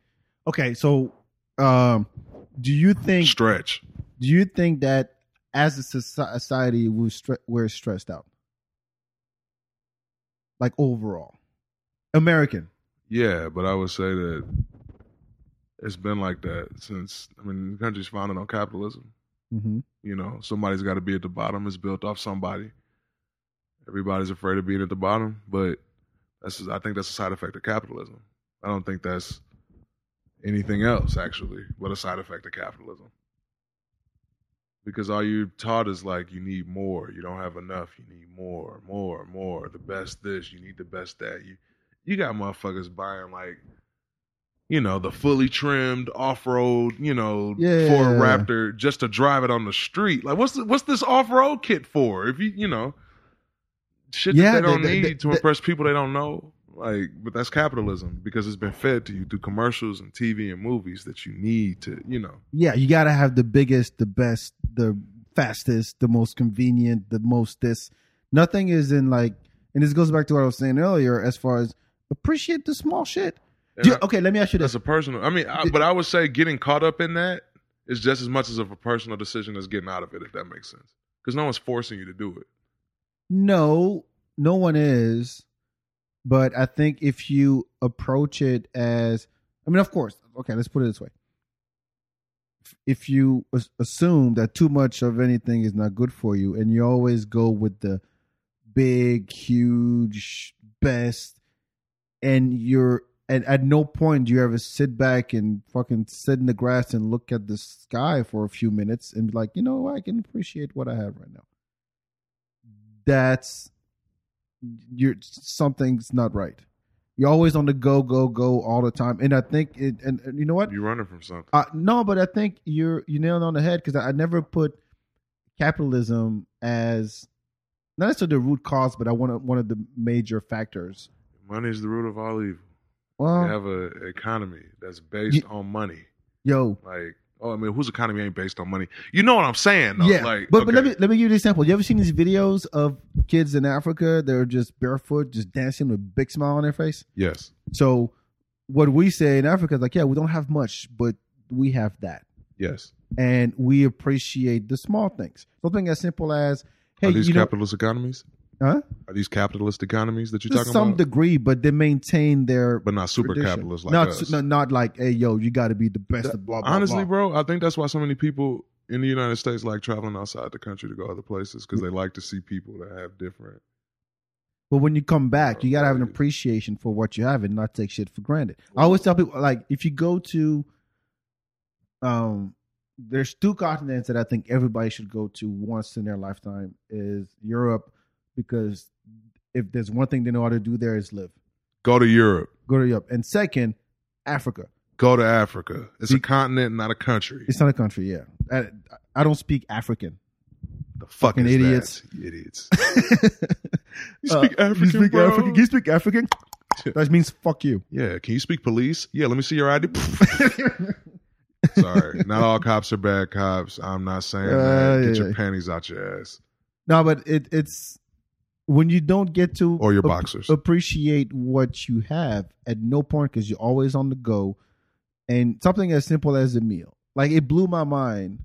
okay, so do you think that as a society we're stressed out? Like overall? American. Yeah, but I would say that it's been like that since, I mean, the country's founded on capitalism. Mm-hmm. You know, somebody's got to be at the bottom. It's built off somebody. Everybody's afraid of being at the bottom, but I think that's a side effect of capitalism. I don't think that's anything else, actually, but a side effect of capitalism. Because all you're taught is like, you need more. You don't have enough. You need more, more, more. The best this. You need the best that. You got motherfuckers buying like, you know, the fully trimmed off-road, you know, Ford Raptor just to drive it on the street. Like, what's this off-road kit for? If you know, shit that they don't need to impress people they don't know. Like, but that's capitalism because it's been fed to you through commercials and TV and movies that you need to, you know. Yeah, you got to have the biggest, the best, the fastest, the most convenient, the most this. Nothing is in like, and this goes back to what I was saying earlier as far as appreciate the small shit. Okay, let me ask you this. That's a personal, but I would say getting caught up in that is just as much as of a personal decision as getting out of it, if that makes sense. Because no one's forcing you to do it. No, no one is. But I think if you approach it as, of course, okay, let's put it this way. If you assume that too much of anything is not good for you, and you always go with the big, huge, best, and at no point do you ever sit back and fucking sit in the grass and look at the sky for a few minutes and be like, you know, I can appreciate what I have right now. Something's not right. You're always on the go all the time, and I think it. And you know what? You're running from something. No, but I think you nailed it on the head because I never put capitalism as not necessarily the root cause, but one of the major factors. Money is the root of all evil. Well, you have an economy that's based on money. Yo, like. Oh, whose economy ain't based on money? You know what I'm saying, though. Yeah, like, but let me give you an example. You ever seen these videos of kids in Africa that are just barefoot, just dancing with a big smile on their face? Yes. So what we say in Africa is like, yeah, we don't have much, but we have that. Yes. And we appreciate the small things. Something as simple as, hey, capitalist economies? Huh? Are these capitalist economies that you're talking about? To some degree, but they maintain their but not super tradition. Capitalist like not, us. Not like, hey, yo, you got to be the best of blah, blah, honestly, blah. Honestly, bro, I think that's why so many people in the United States like traveling outside the country to go other places because they like to see people that have different. But when you come back, you got to have an appreciation for what you have and not take shit for granted. I always tell people, like, if you go to, there's two continents that I think everybody should go to once in their lifetime is Europe. Because if there's one thing they know how to do there is live. Go to Europe. And second, Africa. Go to Africa. It's a continent, not a country. It's not a country, yeah. I don't speak African. The fucking idiots. You idiots. You speak African, you speak bro? African? Can you speak African? That means fuck you. Yeah. Can you speak police? Yeah, let me see your ID. Sorry. Not all cops are bad cops. I'm not saying that. Get your panties out your ass. No, but it's... When you don't get to or your boxers. Appreciate what you have at no point because you're always on the go and something as simple as a meal. Like it blew my mind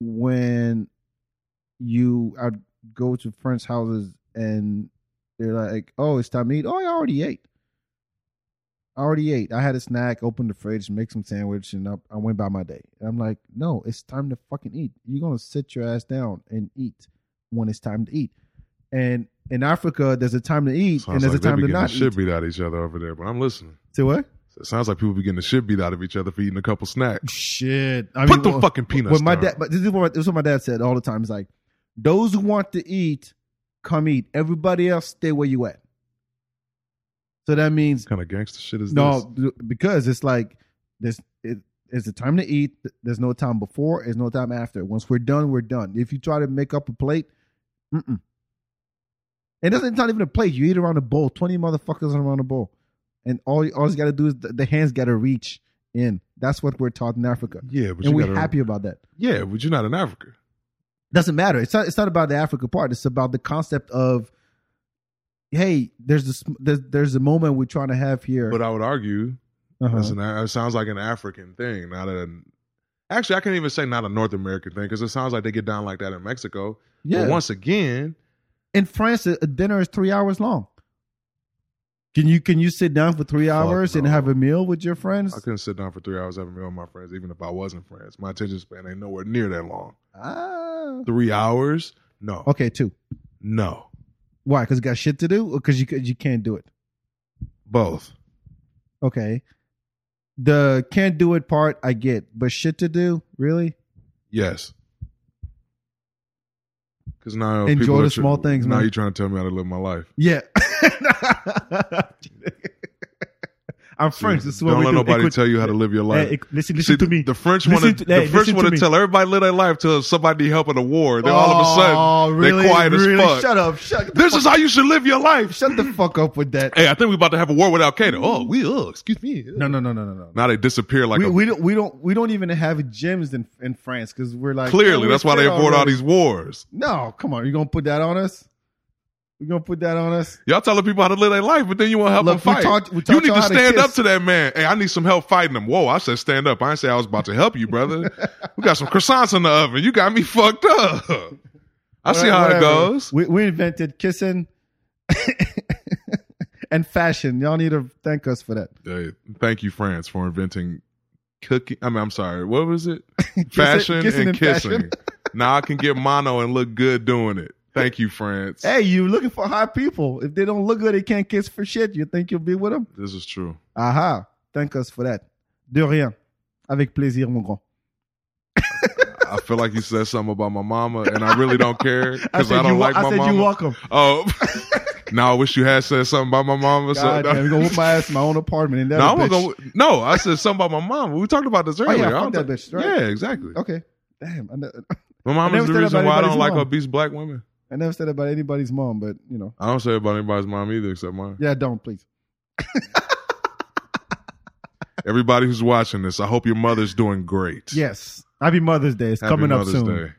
when I'd go to friends' houses and they're like, oh, it's time to eat. Oh, I already ate. I had a snack, opened the fridge, make some sandwich, and I went by my day. And I'm like, no, it's time to fucking eat. You're going to sit your ass down and eat when it's time to eat. And in Africa, there's a time to eat sounds and there's like a time to not eat. Shit beat out of each other over there, but I'm listening. Say what? So it sounds like people be getting the shit beat out of each other for eating a couple snacks. Shit, the fucking peanuts. But my dad, this is what my dad said all the time. It's like, those who want to eat, come eat. Everybody else, stay where you at. So that means what kind of gangster shit is this? No, because it's like there's a time to eat. There's no time before. There's no time after. Once we're done, we're done. If you try to make up a plate, And it's not even a plate. You eat around a bowl. 20 motherfuckers around a bowl. And all you got to do is the hands got to reach in. That's what we're taught in Africa. Yeah, but we're happy about that. Yeah, but you're not in Africa. Doesn't matter. It's not about the Africa part. It's about the concept of, hey, there's a moment we're trying to have here. But I would argue, it sounds like an African thing. Actually, I can't even say not a North American thing because it sounds like they get down like that in Mexico. Yeah. But once again... In France, a dinner is 3 hours long. Can you sit down for 3 hours and have a meal with your friends? I couldn't sit down for 3 hours and have a meal with my friends, even if I wasn't friends. My attention span ain't nowhere near that long. 3 hours? No. Okay, 2. No. Why? Because you got shit to do, or because you can't do it? Both. Okay. The can't do it part I get, but shit to do, really? Yes. Because now enjoy the small things. Now you're trying to tell me how to live my life. Yeah. I'm French. This is what don't we let do. Nobody tell you how to live your life. Listen to me. The French want to. The French want to tell everybody live their life till somebody help in a war. Then all of a sudden they're quiet as fuck. Shut up. This is how you should live your life. Shut the fuck up with that. Hey, I think we're about to have a war with Al Qaeda. Oh, excuse me. No. Now they disappear like we don't even have gyms in France because we're like clearly that's why they avoid all these wars. No, come on, you gonna put that on us? We're going to put that on us. Y'all telling people how to live their life, but then you want to help them fight. You need to stand up to that man. Hey, I need some help fighting him. Whoa, I said stand up. I didn't say I was about to help you, brother. We got some croissants in the oven. You got me fucked up. I see how it goes. We invented kissing and fashion. Y'all need to thank us for that. Hey, thank you, France, for inventing cooking. I mean, I'm sorry. What was it? Fashion kissing. Fashion. Now I can get mono and look good doing it. Thank you, France. Hey, you looking for hot people. If they don't look good, they can't kiss for shit. You think you'll be with them? This is true. Aha. Thank us for that. De rien. Avec plaisir, mon grand. I feel like you said something about my mama, and I really don't care because I don't like my mama. I said you're welcome. Oh. Now I wish you had said something about my mama. God damn, you're going to whoop my ass in my own apartment. And no, I said something about my mama. We talked about this earlier. Oh, yeah, that bitch, right? Yeah, exactly. Okay. Damn. My mama's the reason why I don't like her beats black women. I never said about anybody's mom, but you know. I don't say about anybody's mom either except mine. Yeah, don't, please. Everybody who's watching this, I hope your mother's doing great. Yes. Happy Mother's Day. It's coming up soon.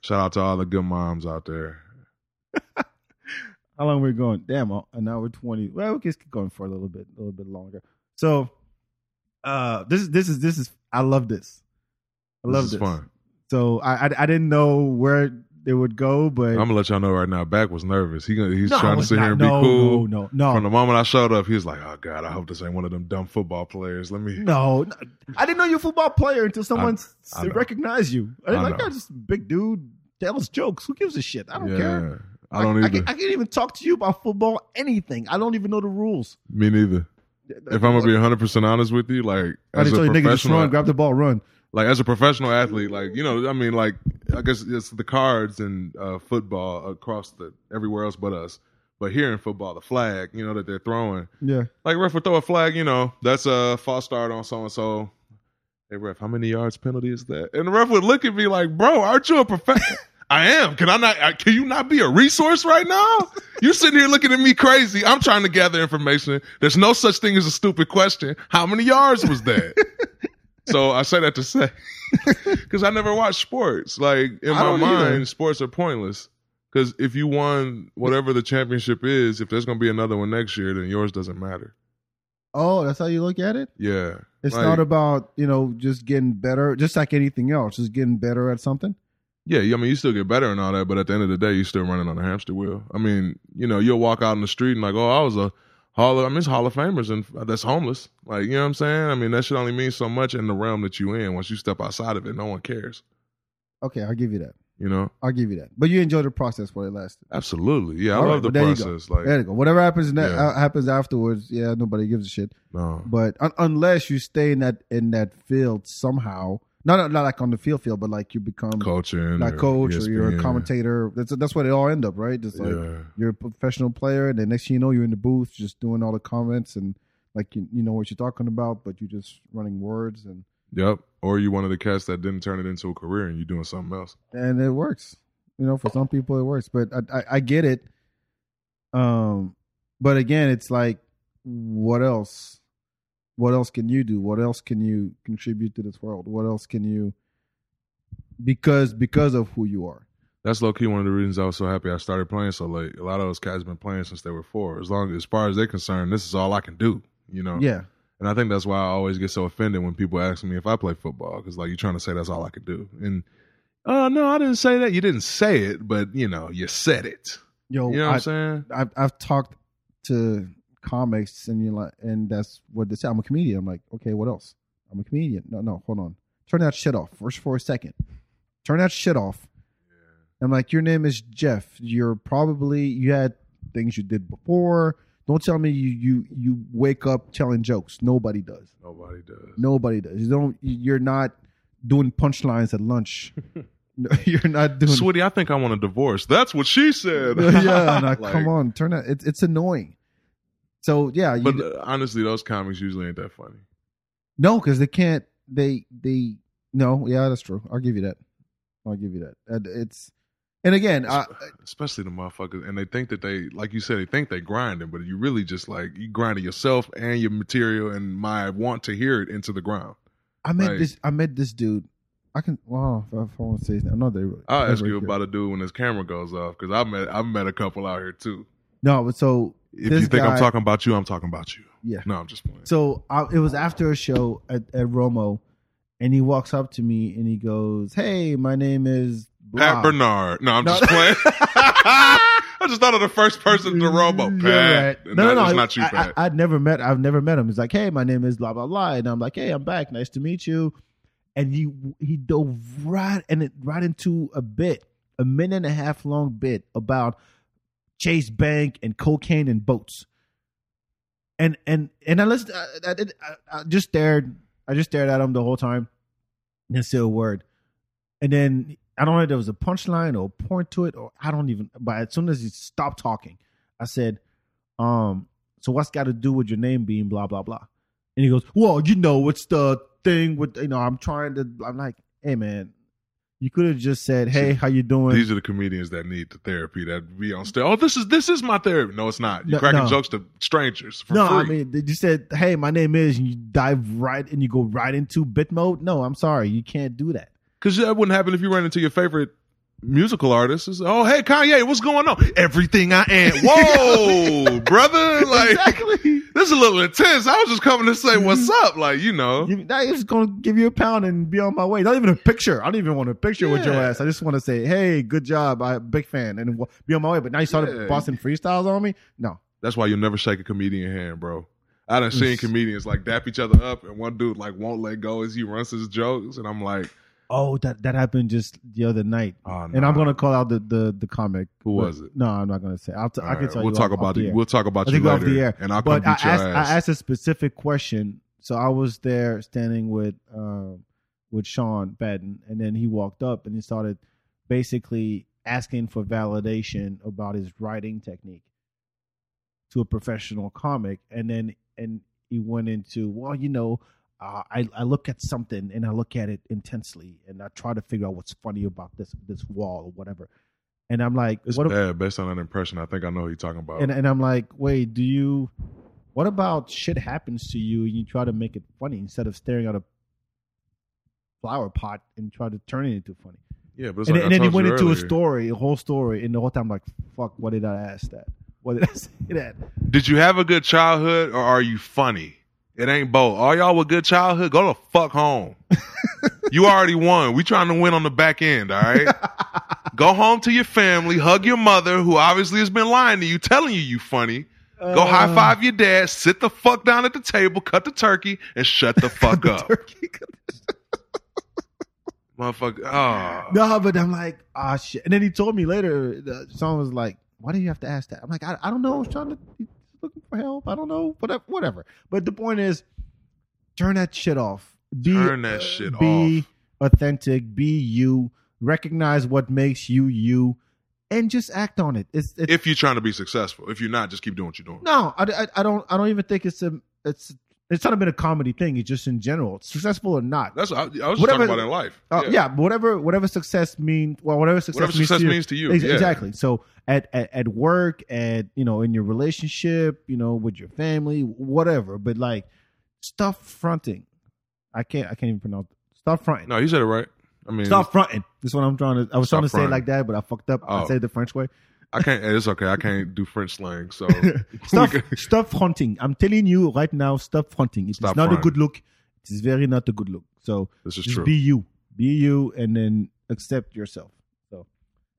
Shout out to all the good moms out there. How long are we going? Damn, an hour 20. Well, we can keep going for a little bit longer. So this is I love this. I love this. This is fun. So I didn't know where it would go, but I'm gonna let y'all know right now. Back was nervous. He's trying to sit here and be cool. No. From the moment I showed up, he was like, "Oh God, I hope this ain't one of them dumb football players." Let me. No, I didn't know you're a football player until someone recognized you. I didn't know. That just big dude tells jokes. Who gives a shit? I don't care. I don't either. I can't even talk to you about football. Anything. I don't even know the rules. Me neither. If I'm gonna be 100% honest with you, like as a professional, grab the ball, run. Like, as a professional athlete, like, you know, I mean, like, I guess it's the cards and football across everywhere else but us. But here in football, the flag, you know, that they're throwing. Yeah. Like, ref will throw a flag, you know, that's a false start on so-and-so. Hey, ref, how many yards penalty is that? And the ref would look at me like, bro, aren't you a professional? I am. Can you not be a resource right now? You're sitting here looking at me crazy. I'm trying to gather information. There's no such thing as a stupid question. How many yards was that? So I say that to say, because I never watched sports. Like, in my mind, sports are pointless. Because if you won whatever the championship is, if there's going to be another one next year, then yours doesn't matter. Oh, that's how you look at it? Yeah. It's like, not about, you know, just getting better, just like anything else, just getting better at something? Yeah, I mean, you still get better and all that, but at the end of the day, you're still running on a hamster wheel. I mean, you know, you'll walk out in the street and like, oh, I was a... Hall of Famers and that's homeless. Like, you know what I'm saying? I mean, that shit only means so much in the realm that you in. Once you step outside of it, no one cares. Okay, I'll give you that. You know? I'll give you that. But you enjoyed the process while it lasted. Absolutely. Yeah, I love the process. Like, there you go. Whatever happens happens afterwards, yeah, nobody gives a shit. No. But unless you stay in that field somehow. Not like on the field, but like you become coaching, like coach, or you're a commentator. That's where they all end up, right? Just like you're a professional player, and the next thing you know, you're in the booth, just doing all the comments, and like you know what you're talking about, but you're just running words and. Yep, or you one of the cats that didn't turn it into a career, and you're doing something else. And it works, you know. For some people, it works, but I get it. But again, it's like, what else? What else can you do? What else can you contribute to this world? What else can you, because of who you are? That's low key one of the reasons I was so happy I started playing so late. A lot of those guys have been playing since they were 4. As far as they're concerned, this is all I can do, you know? Yeah. And I think that's why I always get so offended when people ask me if I play football, because like you're trying to say that's all I can do. And no, I didn't say that. You didn't say it, but you know, you said it. Yo, you know what I'm saying? I've talked to comics, and you're like, and that's what they say. I'm a comedian. I'm like, okay, what else? I'm a comedian. No, hold on. Turn that shit off for a second. Turn that shit off. Yeah. I'm like, your name is Jeff. You're probably, you had things you did before. Don't tell me you wake up telling jokes. Nobody does. Nobody does. You're not doing punchlines at lunch. You're not doing. Sweetie, I think I want a divorce. That's what she said. Yeah, no, like, come on, turn that. It's annoying. So yeah, but honestly, those comics usually ain't that funny. No, because they can't. Yeah, that's true. I'll give you that. Especially the motherfuckers, and they think that they, like you said, they think they grinding, but you really just like you grinding yourself and your material and my want to hear it into the ground. I met this dude. If I want to say his name, I'll ask you about a dude when his camera goes off, because I met a couple out here too. No, but so if you think I'm talking about you, I'm talking about you. Yeah. No, I'm just playing. So it was after a show at Romo, and he walks up to me and he goes, "Hey, my name is blah. Pat Bernard." No, I'm just playing. I just thought of the first person to Romo. Pat. Right. No, it's not you, Pat. I've never met him. He's like, "Hey, my name is blah blah blah," and I'm like, "Hey, I'm back. Nice to meet you." And he dove right into a minute and a half long bit about Chase Bank and cocaine and boats. And I just stared at him the whole time, didn't say a word. And then I don't know if there was a punchline or a point to it, or I don't even. But as soon as he stopped talking, I said, "So what's got to do with your name being blah blah blah?" And he goes, "Well, you know, it's the thing with, you know, I'm like, hey man, you could have just said, hey, how you doing?" These are the comedians that need the therapy, that be on stage. Oh, this is my therapy. No, it's not. You're cracking jokes to strangers for free. I mean, you said, "Hey, my name is," and you dive right and you go right into bit mode. No, I'm sorry, you can't do that. Because that wouldn't happen if you ran into your favorite musical artist. Oh, hey, Kanye, what's going on? Everything I am. Whoa, brother. Like, exactly. This is a little intense. I was just coming to say what's up, like, you know. I just gonna give you a pound and be on my way. Not even a picture. I don't even want a picture with your ass. I just want to say, "Hey, good job. I'm a big fan," and be on my way. But now you started Boston freestyles on me. No, that's why you'll never shake a comedian hand, bro. I done seen comedians like dap each other up, and one dude like won't let go as he runs his jokes, and I'm like, oh, that happened just the other night. Oh, no. And I'm gonna call out the comic. Who was it? No, I'm not gonna say. I can tell you. We'll talk about you later. The air. And I'll come beat your ass. I asked a specific question. So I was there standing with Sean Patton, and then he walked up and he started basically asking for validation about his writing technique to a professional comic, and he went into, well, you know. I look at something and I look at it intensely and I try to figure out what's funny about this wall or whatever. And I'm like, it's bad based on an impression. I think I know what you're talking about. And I'm like, wait, what about shit happens to you and you try to make it funny instead of staring at a flower pot and try to turn it into funny? Yeah, but it's like, and then he went into a whole story, and the whole time I'm like, fuck, what did I ask that? What did I say that? Did you have a good childhood, or are you funny? It ain't both. All y'all with good childhood, go the fuck home. You already won. We trying to win on the back end, all right? Go home to your family, hug your mother, who obviously has been lying to you, telling you funny. Go high five your dad, sit the fuck down at the table, cut the turkey, and shut the fuck up. Motherfucker. Oh. No, but I'm like, ah, shit. And then he told me later, someone was like, why do you have to ask that? I'm like, I don't know. I was trying to... looking for help. I don't know. Whatever. But the point is, turn that shit off. Be authentic. Be you. Recognize what makes you you, and just act on it. It's if you're trying to be successful. If you're not, just keep doing what you're doing. No, I don't even think it's not been a comedy thing. It's just in general, successful or not. That's I was just talking about in life. Whatever success means. Well, whatever success means to you. Exactly. Yeah. So. At work, in your relationship, with your family, whatever. But like, stop fronting. I can't even pronounce it. Stop fronting. No, you said it right. I mean, stop fronting. That's what I'm trying to. I was trying to say it like that, but I fucked up. Oh. I said it the French way. I can't. It's okay. I can't do French slang. So stop fronting. I'm telling you right now, stop fronting. It's not fronting. A good look. It is very not a good look. So this is just true. Be you, and then accept yourself. So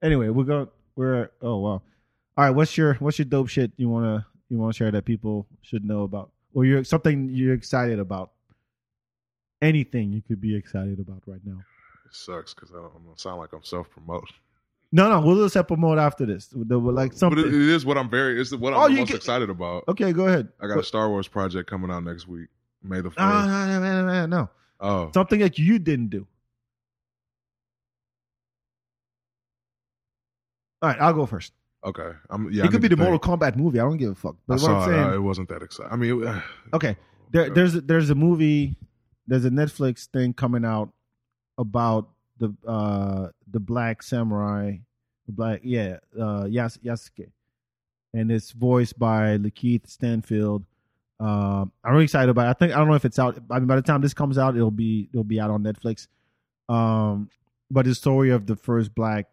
anyway, we're going. Oh wow! All right, what's your dope shit you wanna you want to share that people should know about, or you're something you're excited about? Anything you could be excited about right now. It sucks because I'm gonna sound like I'm self-promoting. No, we'll just promote after this. Like something. But it is what I'm most excited about. Okay, go ahead. I got a Star Wars project coming out next week, May the 4th. No. Oh, something that you didn't do. All right, I'll go first. Okay. It could be the Mortal Kombat movie. I don't give a fuck. That's what I'm saying. It wasn't that exciting. I mean, okay. There's a movie. There's a Netflix thing coming out about the black samurai, Yasuke, and it's voiced by Lakeith Stanfield. I'm really excited about it. I don't know if it's out. I mean, by the time this comes out, it'll be out on Netflix. But the story of the first black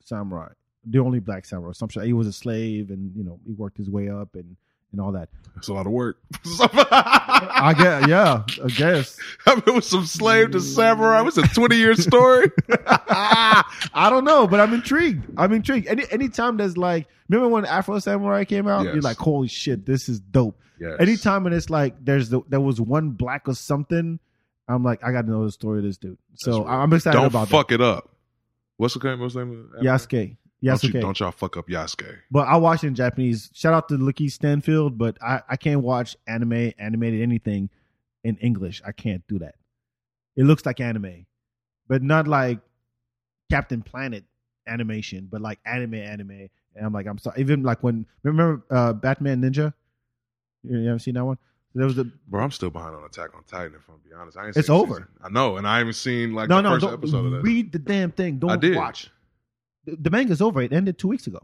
samurai, the only black samurai. Some shit. He was a slave, and he worked his way up and all that. That's a lot of work. I guess. I mean, it was from slave to samurai. It was a 20-year story. I don't know, but I'm intrigued. Anytime there's remember when Afro Samurai came out? Yes. You're like, holy shit, this is dope. Yes. Anytime when it's there was one black or something, I'm like, I got to know the story of this dude. So right. I'm excited about that. Don't fuck it up. What's the name of it? Yasuke. Yasuke. Don't y'all fuck up Yasuke. But I watched it in Japanese. Shout out to Lakeith Stanfield, but I can't watch animated anything in English. I can't do that. It looks like anime, but not like Captain Planet animation, but like anime. And I'm like, I'm sorry. Even remember Batman Ninja? You haven't seen that one? There was I'm still behind on Attack on Titan, if I'm being honest. It's over. Season. I know, and I haven't seen the first episode of that. Read the damn thing. Don't watch. The manga's over. It ended 2 weeks ago.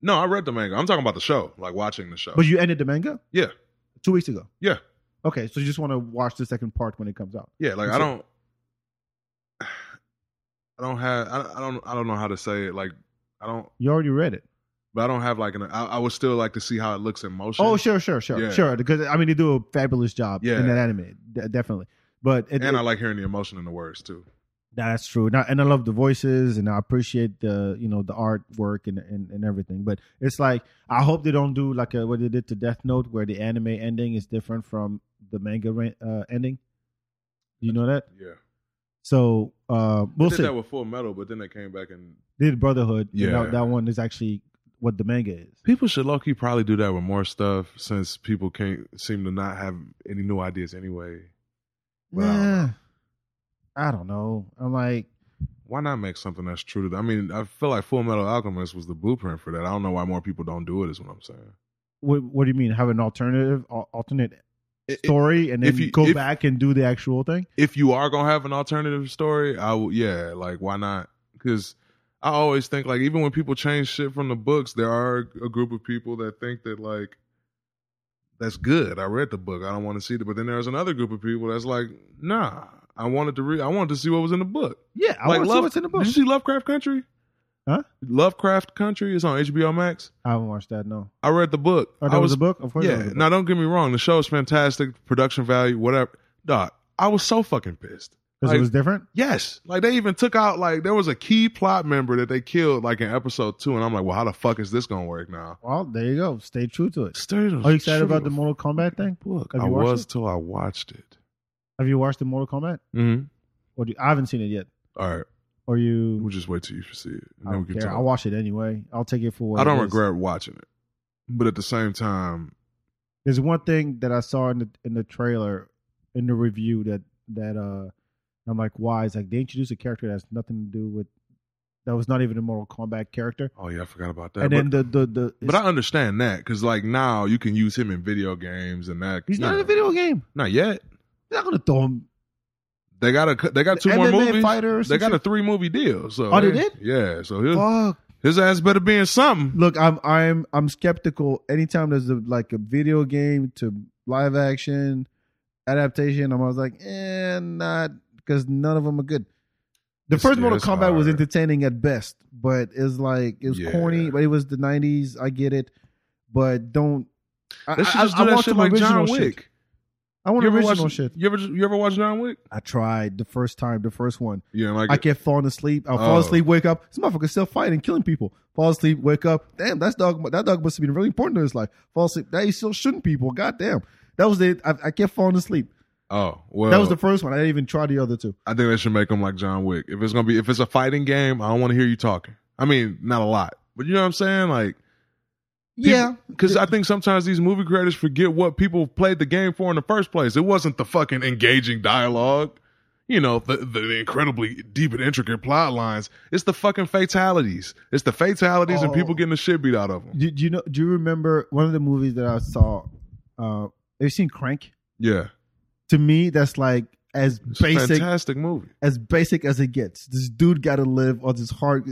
No, I read the manga. I'm talking about the show, watching the show. But you ended the manga? Yeah. 2 weeks ago? Yeah. Okay, so you just want to watch the second part when it comes out? Yeah, I don't know how to say it. You already read it. But I don't have I would still like to see how it looks in motion. Oh, sure. Because they do a fabulous job in that anime, definitely. But I like hearing the emotion in the words too. That's true, and I love the voices, and I appreciate the the artwork and everything. But it's I hope they don't do what they did to Death Note, where the anime ending is different from the manga ending. You know that? Yeah. So we'll see. They did that with Full Metal, but then they came back and did Brotherhood. Yeah, that one is actually what the manga is. People should low-key probably do that with more stuff, since people seem to not have any new ideas anyway. But yeah. I don't know. I'm like, why not make something that's true to that? I mean, I feel like Full Metal Alchemist was the blueprint for that. I don't know why more people don't do it, is what I'm saying. What do you mean? Have an alternate story, and then go back and do the actual thing? If you are going to have an alternative story, why not? Because I always think, even when people change shit from the books, there are a group of people that think that, that's good. I read the book. I don't want to see it. But then there's another group of people that's like, nah. I wanted to see what was in the book. Yeah, I want to see what's in the book. Did you see Lovecraft Country? Huh? Lovecraft Country is on HBO Max. I haven't watched that. No, I read the book. Oh, that was a book. Of course. Yeah. Now, don't get me wrong. The show is fantastic. Production value, whatever. Dog, I was so fucking pissed because it was different. Yes. They even took out there was a key plot member that they killed in episode 2, and I'm like, well, how the fuck is this gonna work now? Well, there you go. Stay true to it. Are you excited about the Mortal Kombat thing? Look, I was till I watched it. Have you watched the Mortal Kombat? Mm-hmm. Or I haven't seen it yet. All right. Or you? We'll just wait till you see it. I don't care. I'll watch it anyway. I'll take it for what I don't regret watching it, but at the same time, there's one thing that I saw in the trailer, in the review that I'm like, why? It's they introduced a character that has nothing to do with, that was not even a Mortal Kombat character. Oh yeah, I forgot about that. And but I understand that, because now you can use him in video games and that. He's not in a video game. Not yet. They're not gonna throw him. They got two more movies. They got a 3-movie deal. So they did? Yeah. So his ass better be in something. Look, I'm skeptical. Anytime there's a video game to live action adaptation, I'm always like, not, because none of them are good. The first Mortal Kombat was entertaining at best, but it was corny. But it was the 90s. I get it, but don't. Let's just do that shit like John Wick. I want the original shit. You ever watch John Wick? I tried the first one. You didn't like it? I kept falling asleep. I'll fall asleep, wake up. This motherfucker's still fighting, killing people. Fall asleep, wake up. Damn, that dog must have been really important in his life. Fall asleep. Now he's still shooting people. Goddamn. That was the I kept falling asleep. Oh, well. That was the first one. I didn't even try the other two. I think they should make them like John Wick. If it's a fighting game, I don't want to hear you talking. I mean, not a lot. But you know what I'm saying? Like, yeah, because I think sometimes these movie creators forget what people played the game for in the first place. It wasn't the fucking engaging dialogue, you know, the incredibly deep and intricate plot lines. It's the fucking fatalities. It's the fatalities and people getting the shit beat out of them. Do you remember one of the movies that I saw? Have you seen Crank? Yeah. To me, that's like as basic as it gets. This dude got to live, or his heart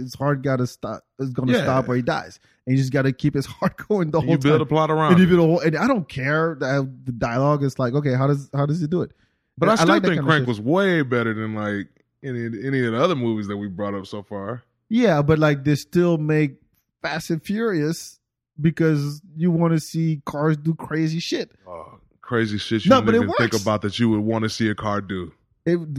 got to stop. It's gonna stop, or he dies. And you just got to keep his heart going the whole time. You build a plot around. And I don't care that the dialogue is like, okay, how does he do it? But I still think Crank was way better than like any of the other movies that we brought up so far. Yeah, but like they still make Fast and Furious because you want to see cars do crazy shit. Crazy shit you didn't even think about that you would want to see a car do.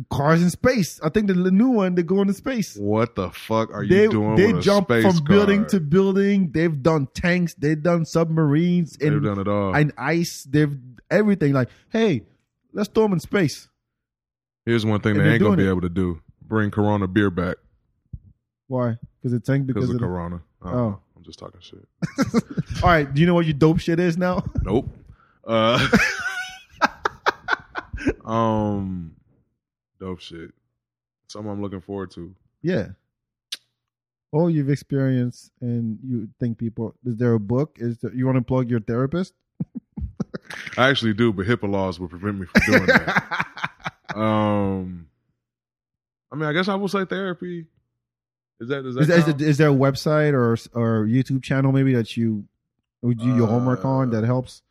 Cars in space. I think the new one, they go into space. What the fuck are you doing? They jump from building to building. They've done tanks. They've done submarines. They've done it all. And ice. They've everything. Like, hey, let's throw them in space. Here's one thing they ain't going to be able to do. Bring Corona beer back. Why? Because it's tank because of Corona. Oh. I'm just talking shit. All right. Do you know what your dope shit is now? Nope. Dope shit. Something I'm looking forward to. Yeah. All you've experienced and you think people, is there a book? You want to plug your therapist? I actually do, but HIPAA laws would prevent me from doing that. I mean, I guess I will say therapy. Is there a website or YouTube channel maybe that you would do your homework on that helps?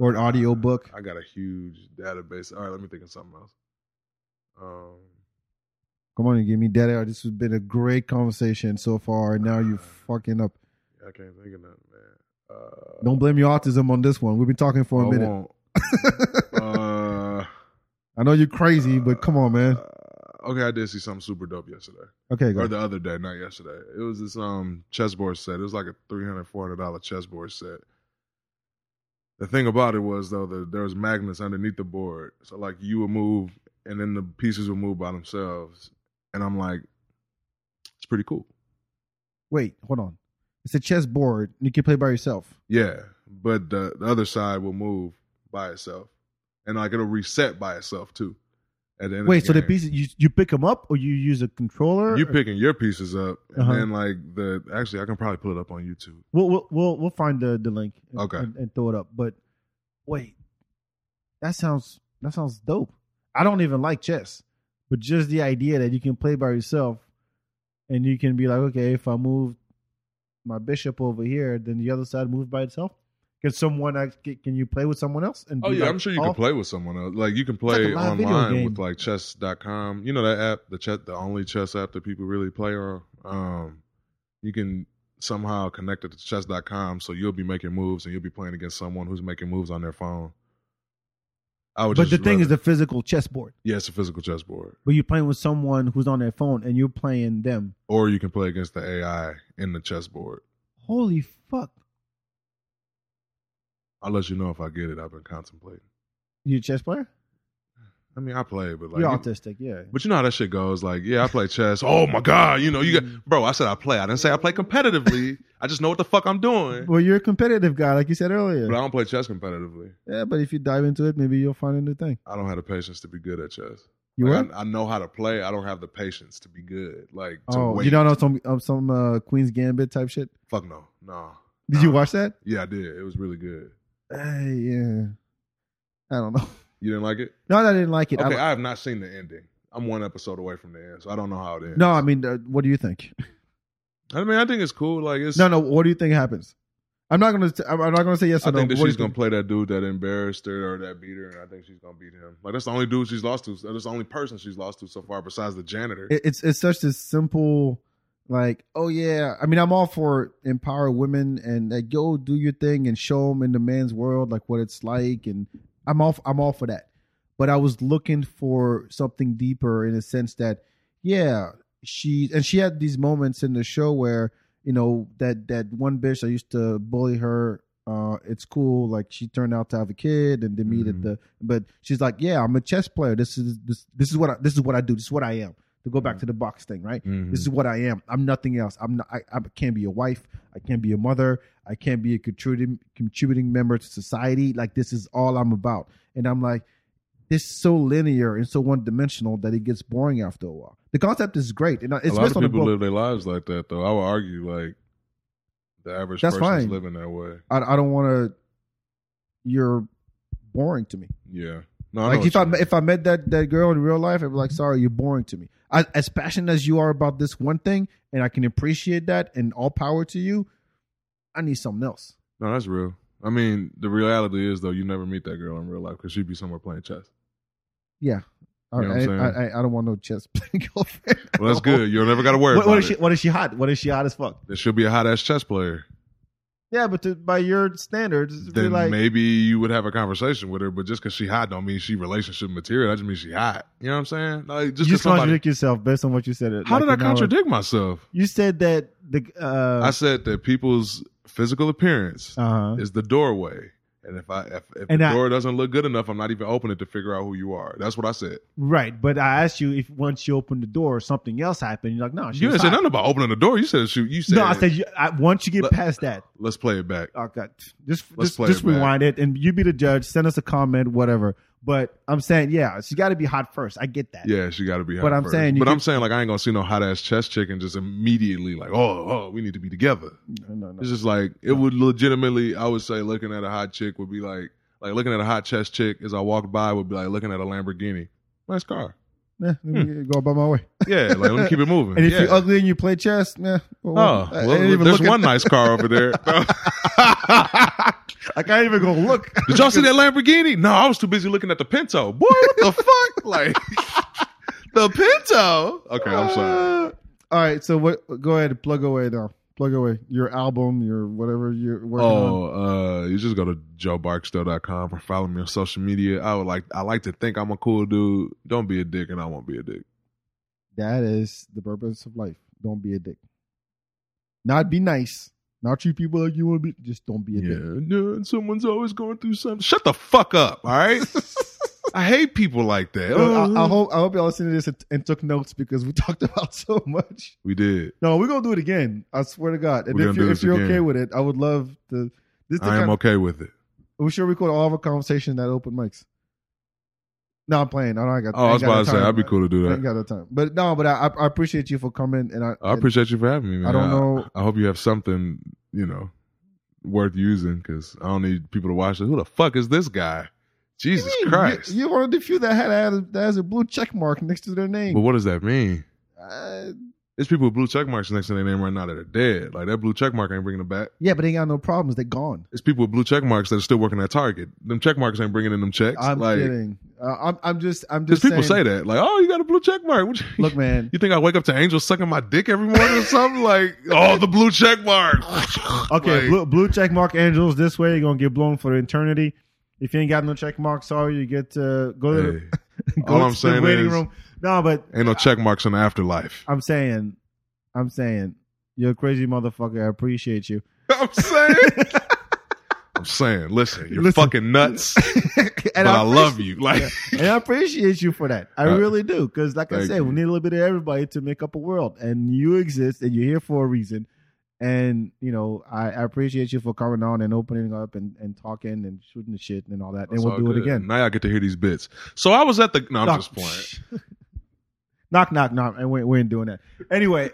Or an audio book. I got a huge database. All right, let me think of something else. Come on and give me that air. This has been a great conversation so far, and now you're fucking up. I can't think of nothing, man. Don't blame your autism on this one. We've been talking for a minute. I know you're crazy, but come on, man. Okay, I did see something super dope yesterday. Okay, go. Or the other day, not yesterday. It was this chessboard set. It was like a $300, $400 chessboard set. The thing about it was, though, that there was magnets underneath the board. So, like, you would move, and then the pieces would move by themselves. And I'm like, it's pretty cool. Wait, hold on. It's a chess board. You can play by yourself. Yeah, but the other side will move by itself. And, like, it'll reset by itself, too. At the end Wait, of the so game. The pieces, you pick them up, or you use a controller? You're picking your pieces up. And then, like, actually, I can probably pull it up on YouTube. We'll find the link and throw it up. But, wait, that sounds dope. I don't even like chess. But just the idea that you can play by yourself, and you can be like, okay, if I move my bishop over here, then the other side moves by itself. Can you play with someone else? I'm sure you can play with someone else. Like, you can play like online with like chess.com. You know that app, the only chess app that people really play on? You can somehow connect it to chess.com, so you'll be making moves and you'll be playing against someone who's making moves on their phone. But the thing is the physical chessboard. Yeah, it's a physical chessboard. But you're playing with someone who's on their phone and you're playing them. Or you can play against the AI in the chessboard. Holy fuck. I'll let you know if I get it. I've been contemplating. You a chess player? I mean, I play, but like... You're autistic, yeah. But you know how that shit goes. Like, yeah, I play chess. Oh, my God. You know, you got... Bro, I said I play. I didn't say I play competitively. I just know what the fuck I'm doing. Well, you're a competitive guy, like you said earlier. But I don't play chess competitively. Yeah, but if you dive into it, maybe you'll find a new thing. I don't have the patience to be good at chess. You like, I know how to play. I don't have the patience to be good. Like, you don't know some Queen's Gambit type shit? Fuck no. No. Did you watch that? Yeah, I did. It was really good. Yeah, I don't know. You didn't like it? No, I didn't like it. Okay, I have not seen the ending. I'm one episode away from the end, so I don't know how it ends. No, I mean, what do you think? I mean, I think it's cool. Like, it's no. What do you think happens? I'm not gonna say yes or no. I think she's gonna play that dude that embarrassed her or that beat her, and I think she's gonna beat him. Like, that's the only dude she's lost to. That's the only person she's lost to so far, besides the janitor. It's such a simple. Like, oh, yeah. I mean, I'm all for empower women and like, go do your thing and show them in the man's world, like what it's like and I'm all for that. But I was looking for something deeper in a sense that, yeah, she had these moments in the show where, you know, that one bitch I used to bully her. It's cool. Like, she turned out to have a kid, and they meet at the. But she's like, yeah, I'm a chess player. This is what I do. This is what I am. To go back to the box thing, right? This is what I am. I'm nothing else. I can't be a wife. I can't be a mother. I can't be a contributing member to society. Like, this is all I'm about. And I'm like, this is so linear and so one-dimensional that it gets boring after a while. The concept is great. And it's a lot of people live their lives like that, though. I would argue, like, the average person's living that way. I don't want to... You're boring to me. Yeah. No, like, if I met that girl in real life, I'd be like, sorry, you're boring to me. As passionate as you are about this one thing, and I can appreciate that, and all power to you, I need something else. No, that's real. I mean, the reality is, though, you never meet that girl in real life because she'd be somewhere playing chess. Yeah. You know what I'm saying? I don't want no chess playing girlfriend. Well, that's good. You'll never got to worry about it. What is she hot? What is she hot as fuck? There should be a hot-ass chess player. Yeah, but by your standards, then like, maybe you would have a conversation with her. But just because she hot don't mean she relationship material. That just means she hot. You know what I'm saying? Like, just you contradict yourself based on what you said. How did I contradict myself? You said that I said that people's physical appearance is the doorway, and if the door doesn't look good enough, I'm not even opening it to figure out who you are. That's what I said. Right, but I asked you if once you open the door, something else happened. You're like, no, you didn't say nothing about opening the door. You said shoot. You said no. I said once you get past that, let's play it back. Okay, just rewind it, and you be the judge. Send us a comment, whatever. But I'm saying, yeah, she got to be hot first. I get that. Yeah, she got to be hot first. I'm saying, like, I ain't going to see no hot-ass chess chicken just immediately, like, oh, we need to be together. No. It's just like, it would legitimately, I would say, looking at a hot chick would be like looking at a hot chess chick as I walked by would be like looking at a Lamborghini. Nice car. Nah, let me go by my way. Yeah, like, let me keep it moving. And if you're ugly and you play chess, nah. Well, there's one nice car over there. Like, I ain't even gonna look. Did y'all see that Lamborghini? No, I was too busy looking at the Pinto. Boy, what the fuck? Like, the Pinto. Okay, I'm sorry. All right, so what? Go ahead and plug away now. Plug away your album, your whatever you're working on. You just go to joebarksdale.com or follow me on social media. I like to think I'm a cool dude. Don't be a dick, and I won't be a dick. That is the purpose of life. Don't be a dick. Not be nice. Not treat people like you want to be. Just don't be a dick. Yeah, and someone's always going through something. Shut the fuck up, all right? I hate people like that. I hope y'all listened to this and took notes because we talked about so much. We did. No, we're going to do it again. I swear to God. And if you're okay with it, I would love to. I am okay with it. We should record all of our conversation at open mics. No, I'm playing. I was about to say, I'd be cool to do that. I ain't got the time. But no, I appreciate you for coming. And I appreciate you for having me, man. I don't know. I hope you have something, you know, worth using because I don't need people to watch it. Who the fuck is this guy? Jesus Christ. You're one of the few that has a blue check mark next to their name. But what does that mean? There's people with blue check marks next to their name right now that are dead. Like, that blue check mark ain't bringing them back. Yeah, but they ain't got no problems. They're gone. There's people with blue check marks that are still working at Target. Them check marks ain't bringing in them checks. I'm kidding. I'm just saying. Because people say that. Like, oh, you got a blue check mark. Look, man. You think I wake up to angels sucking my dick every morning or something? Like, oh, the blue check mark. Okay, like, blue check mark angels this way. You're going to get blown for eternity. If you ain't got no check mark, sorry, you get to go to the waiting room. No, but ain't no check marks in the afterlife. I'm saying, you're a crazy motherfucker. I appreciate you. I'm saying. Listen, you're fucking nuts, and but I love you. Like, yeah. And I appreciate you for that. I really do, because like I said, we need a little bit of everybody to make up a world, and you exist, and you're here for a reason. And, you know, I appreciate you for coming on and opening up and talking and shooting the shit and all that. And we'll do it again. Now I get to hear these bits. So I was at the... No, I'm just playing. Knock, knock, knock. And we ain't doing that. Anyway,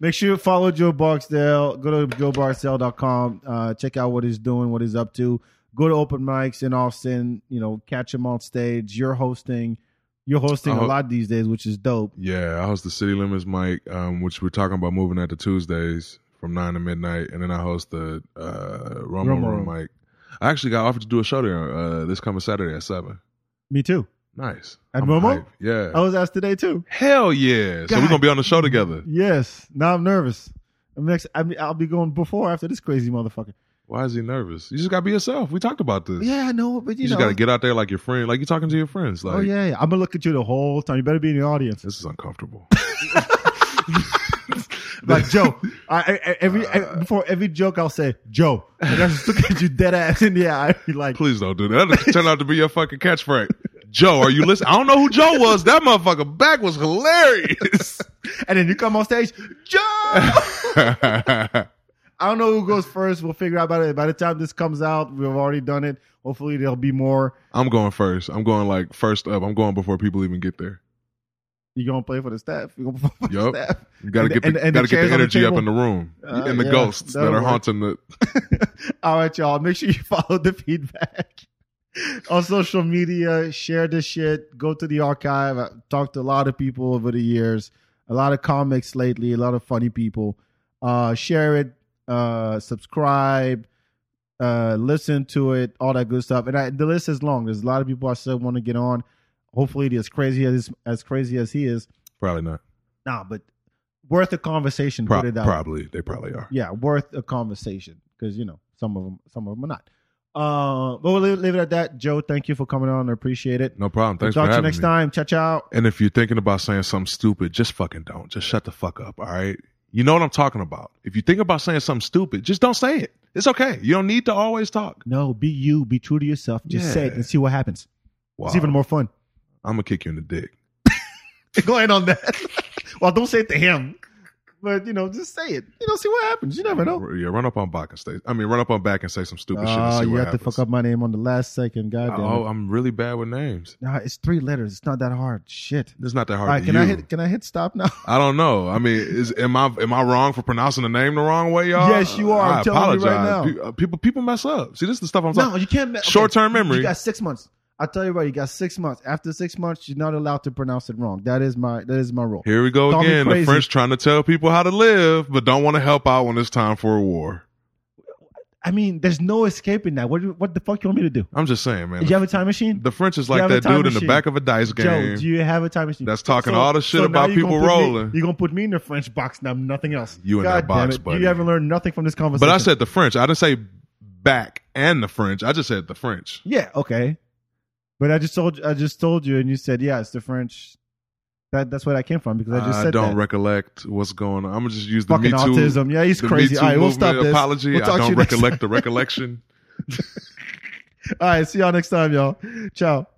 make sure you follow Joe Barksdale. Go to joebarksdale.com. Check out what he's doing, what he's up to. Go to open mics in Austin. You know, catch him on stage. You're hosting a lot these days, which is dope. Yeah, I host the City Limits mic, which we're talking about moving at the Tuesdays. From 9 to midnight, and then I host the Room mic. I actually got offered to do a show there this coming Saturday at 7. Me too. Nice. At Romo? Yeah. I was asked today too. Hell yeah. God. So we're going to be on the show together. Yes. Now I'm nervous. I'll be going before or after this crazy motherfucker. Why is he nervous? You just gotta be yourself. We talked about this. Yeah, I know, but you just gotta get out there like your friend, like you're talking to your friends. Like, oh yeah, I'm gonna look at you the whole time. You better be in the audience. This is uncomfortable. Like, Joe, before every joke, I'll say, Joe. And I just look at you dead ass in the eye. Like, please don't do that. That'll turn out to be your fucking catchphrase. Joe, are you listening? I don't know who Joe was. That motherfucker back was hilarious. And then you come on stage, Joe. I don't know who goes first. We'll figure out about it. By the time this comes out, we've already done it. Hopefully, there'll be more. I'm going first. I'm going like first up. I'm going before people even get there. You gonna play for the staff? You gonna play for the staff? You gotta get the energy up in the room and the ghosts that are haunting the. All right, y'all. Make sure you follow the feedback on social media. Share this shit. Go to the archive. I talked to a lot of people over the years. A lot of comics lately. A lot of funny people. Share it. Subscribe. Listen to it. All that good stuff. And the list is long. There's a lot of people I still want to get on. Hopefully, they're as crazy as he is. Probably not. Nah, but worth a conversation. Put it out. Probably. They probably are. Yeah, worth a conversation because, some of them are not. But we'll leave it at that. Joe, thank you for coming on. I appreciate it. No problem. Thanks for having me. Talk to you next time. Ciao. And if you're thinking about saying something stupid, just fucking don't. Just shut the fuck up, all right? You know what I'm talking about. If you think about saying something stupid, just don't say it. It's okay. You don't need to always talk. No, be you. Be true to yourself. Just say it and see what happens. Wow. It's even more fun. I'm going to kick you in the dick. Go ahead on that. Well, don't say it to him. But, just say it. See what happens. You never know. Yeah, run up on back and say some stupid shit and see what happens. You have to fuck up my name on the last second. Goddamn. Oh, I'm really bad with names. Nah, it's 3 letters. It's not that hard. Shit. It's not that hard. All right, can I hit stop now? I don't know. I mean, am I wrong for pronouncing the name the wrong way, y'all? Yes, you are. I apologize. Right now. People mess up. See, this is the stuff I'm talking about. No, you can't mess up. Short-term memory. You got 6 months. I tell you what, you got 6 months. After 6 months, you're not allowed to pronounce it wrong. That is my rule. Here we go again. The French trying to tell people how to live, but don't want to help out when it's time for a war. I mean, there's no escaping that. What the fuck you want me to do? I'm just saying, man. Do you have a time machine? The French is like that dude in the back of a dice game. Joe, do you have a time machine? That's talking all the shit about people rolling. You're going to put me in the French box now, nothing else. You in that box, buddy. You haven't learned nothing from this conversation. But I said the French. I didn't say back and the French. I just said the French. Yeah, okay. But I just told you, and you said, yeah, it's the French. That's where I came from because I just said that. I don't recollect what's going on. I'm going to just use the Me Too. Fucking autism. Yeah, he's crazy. All right, we'll stop this. Apology. I don't recollect the recollection. All right, see y'all next time, y'all. Ciao.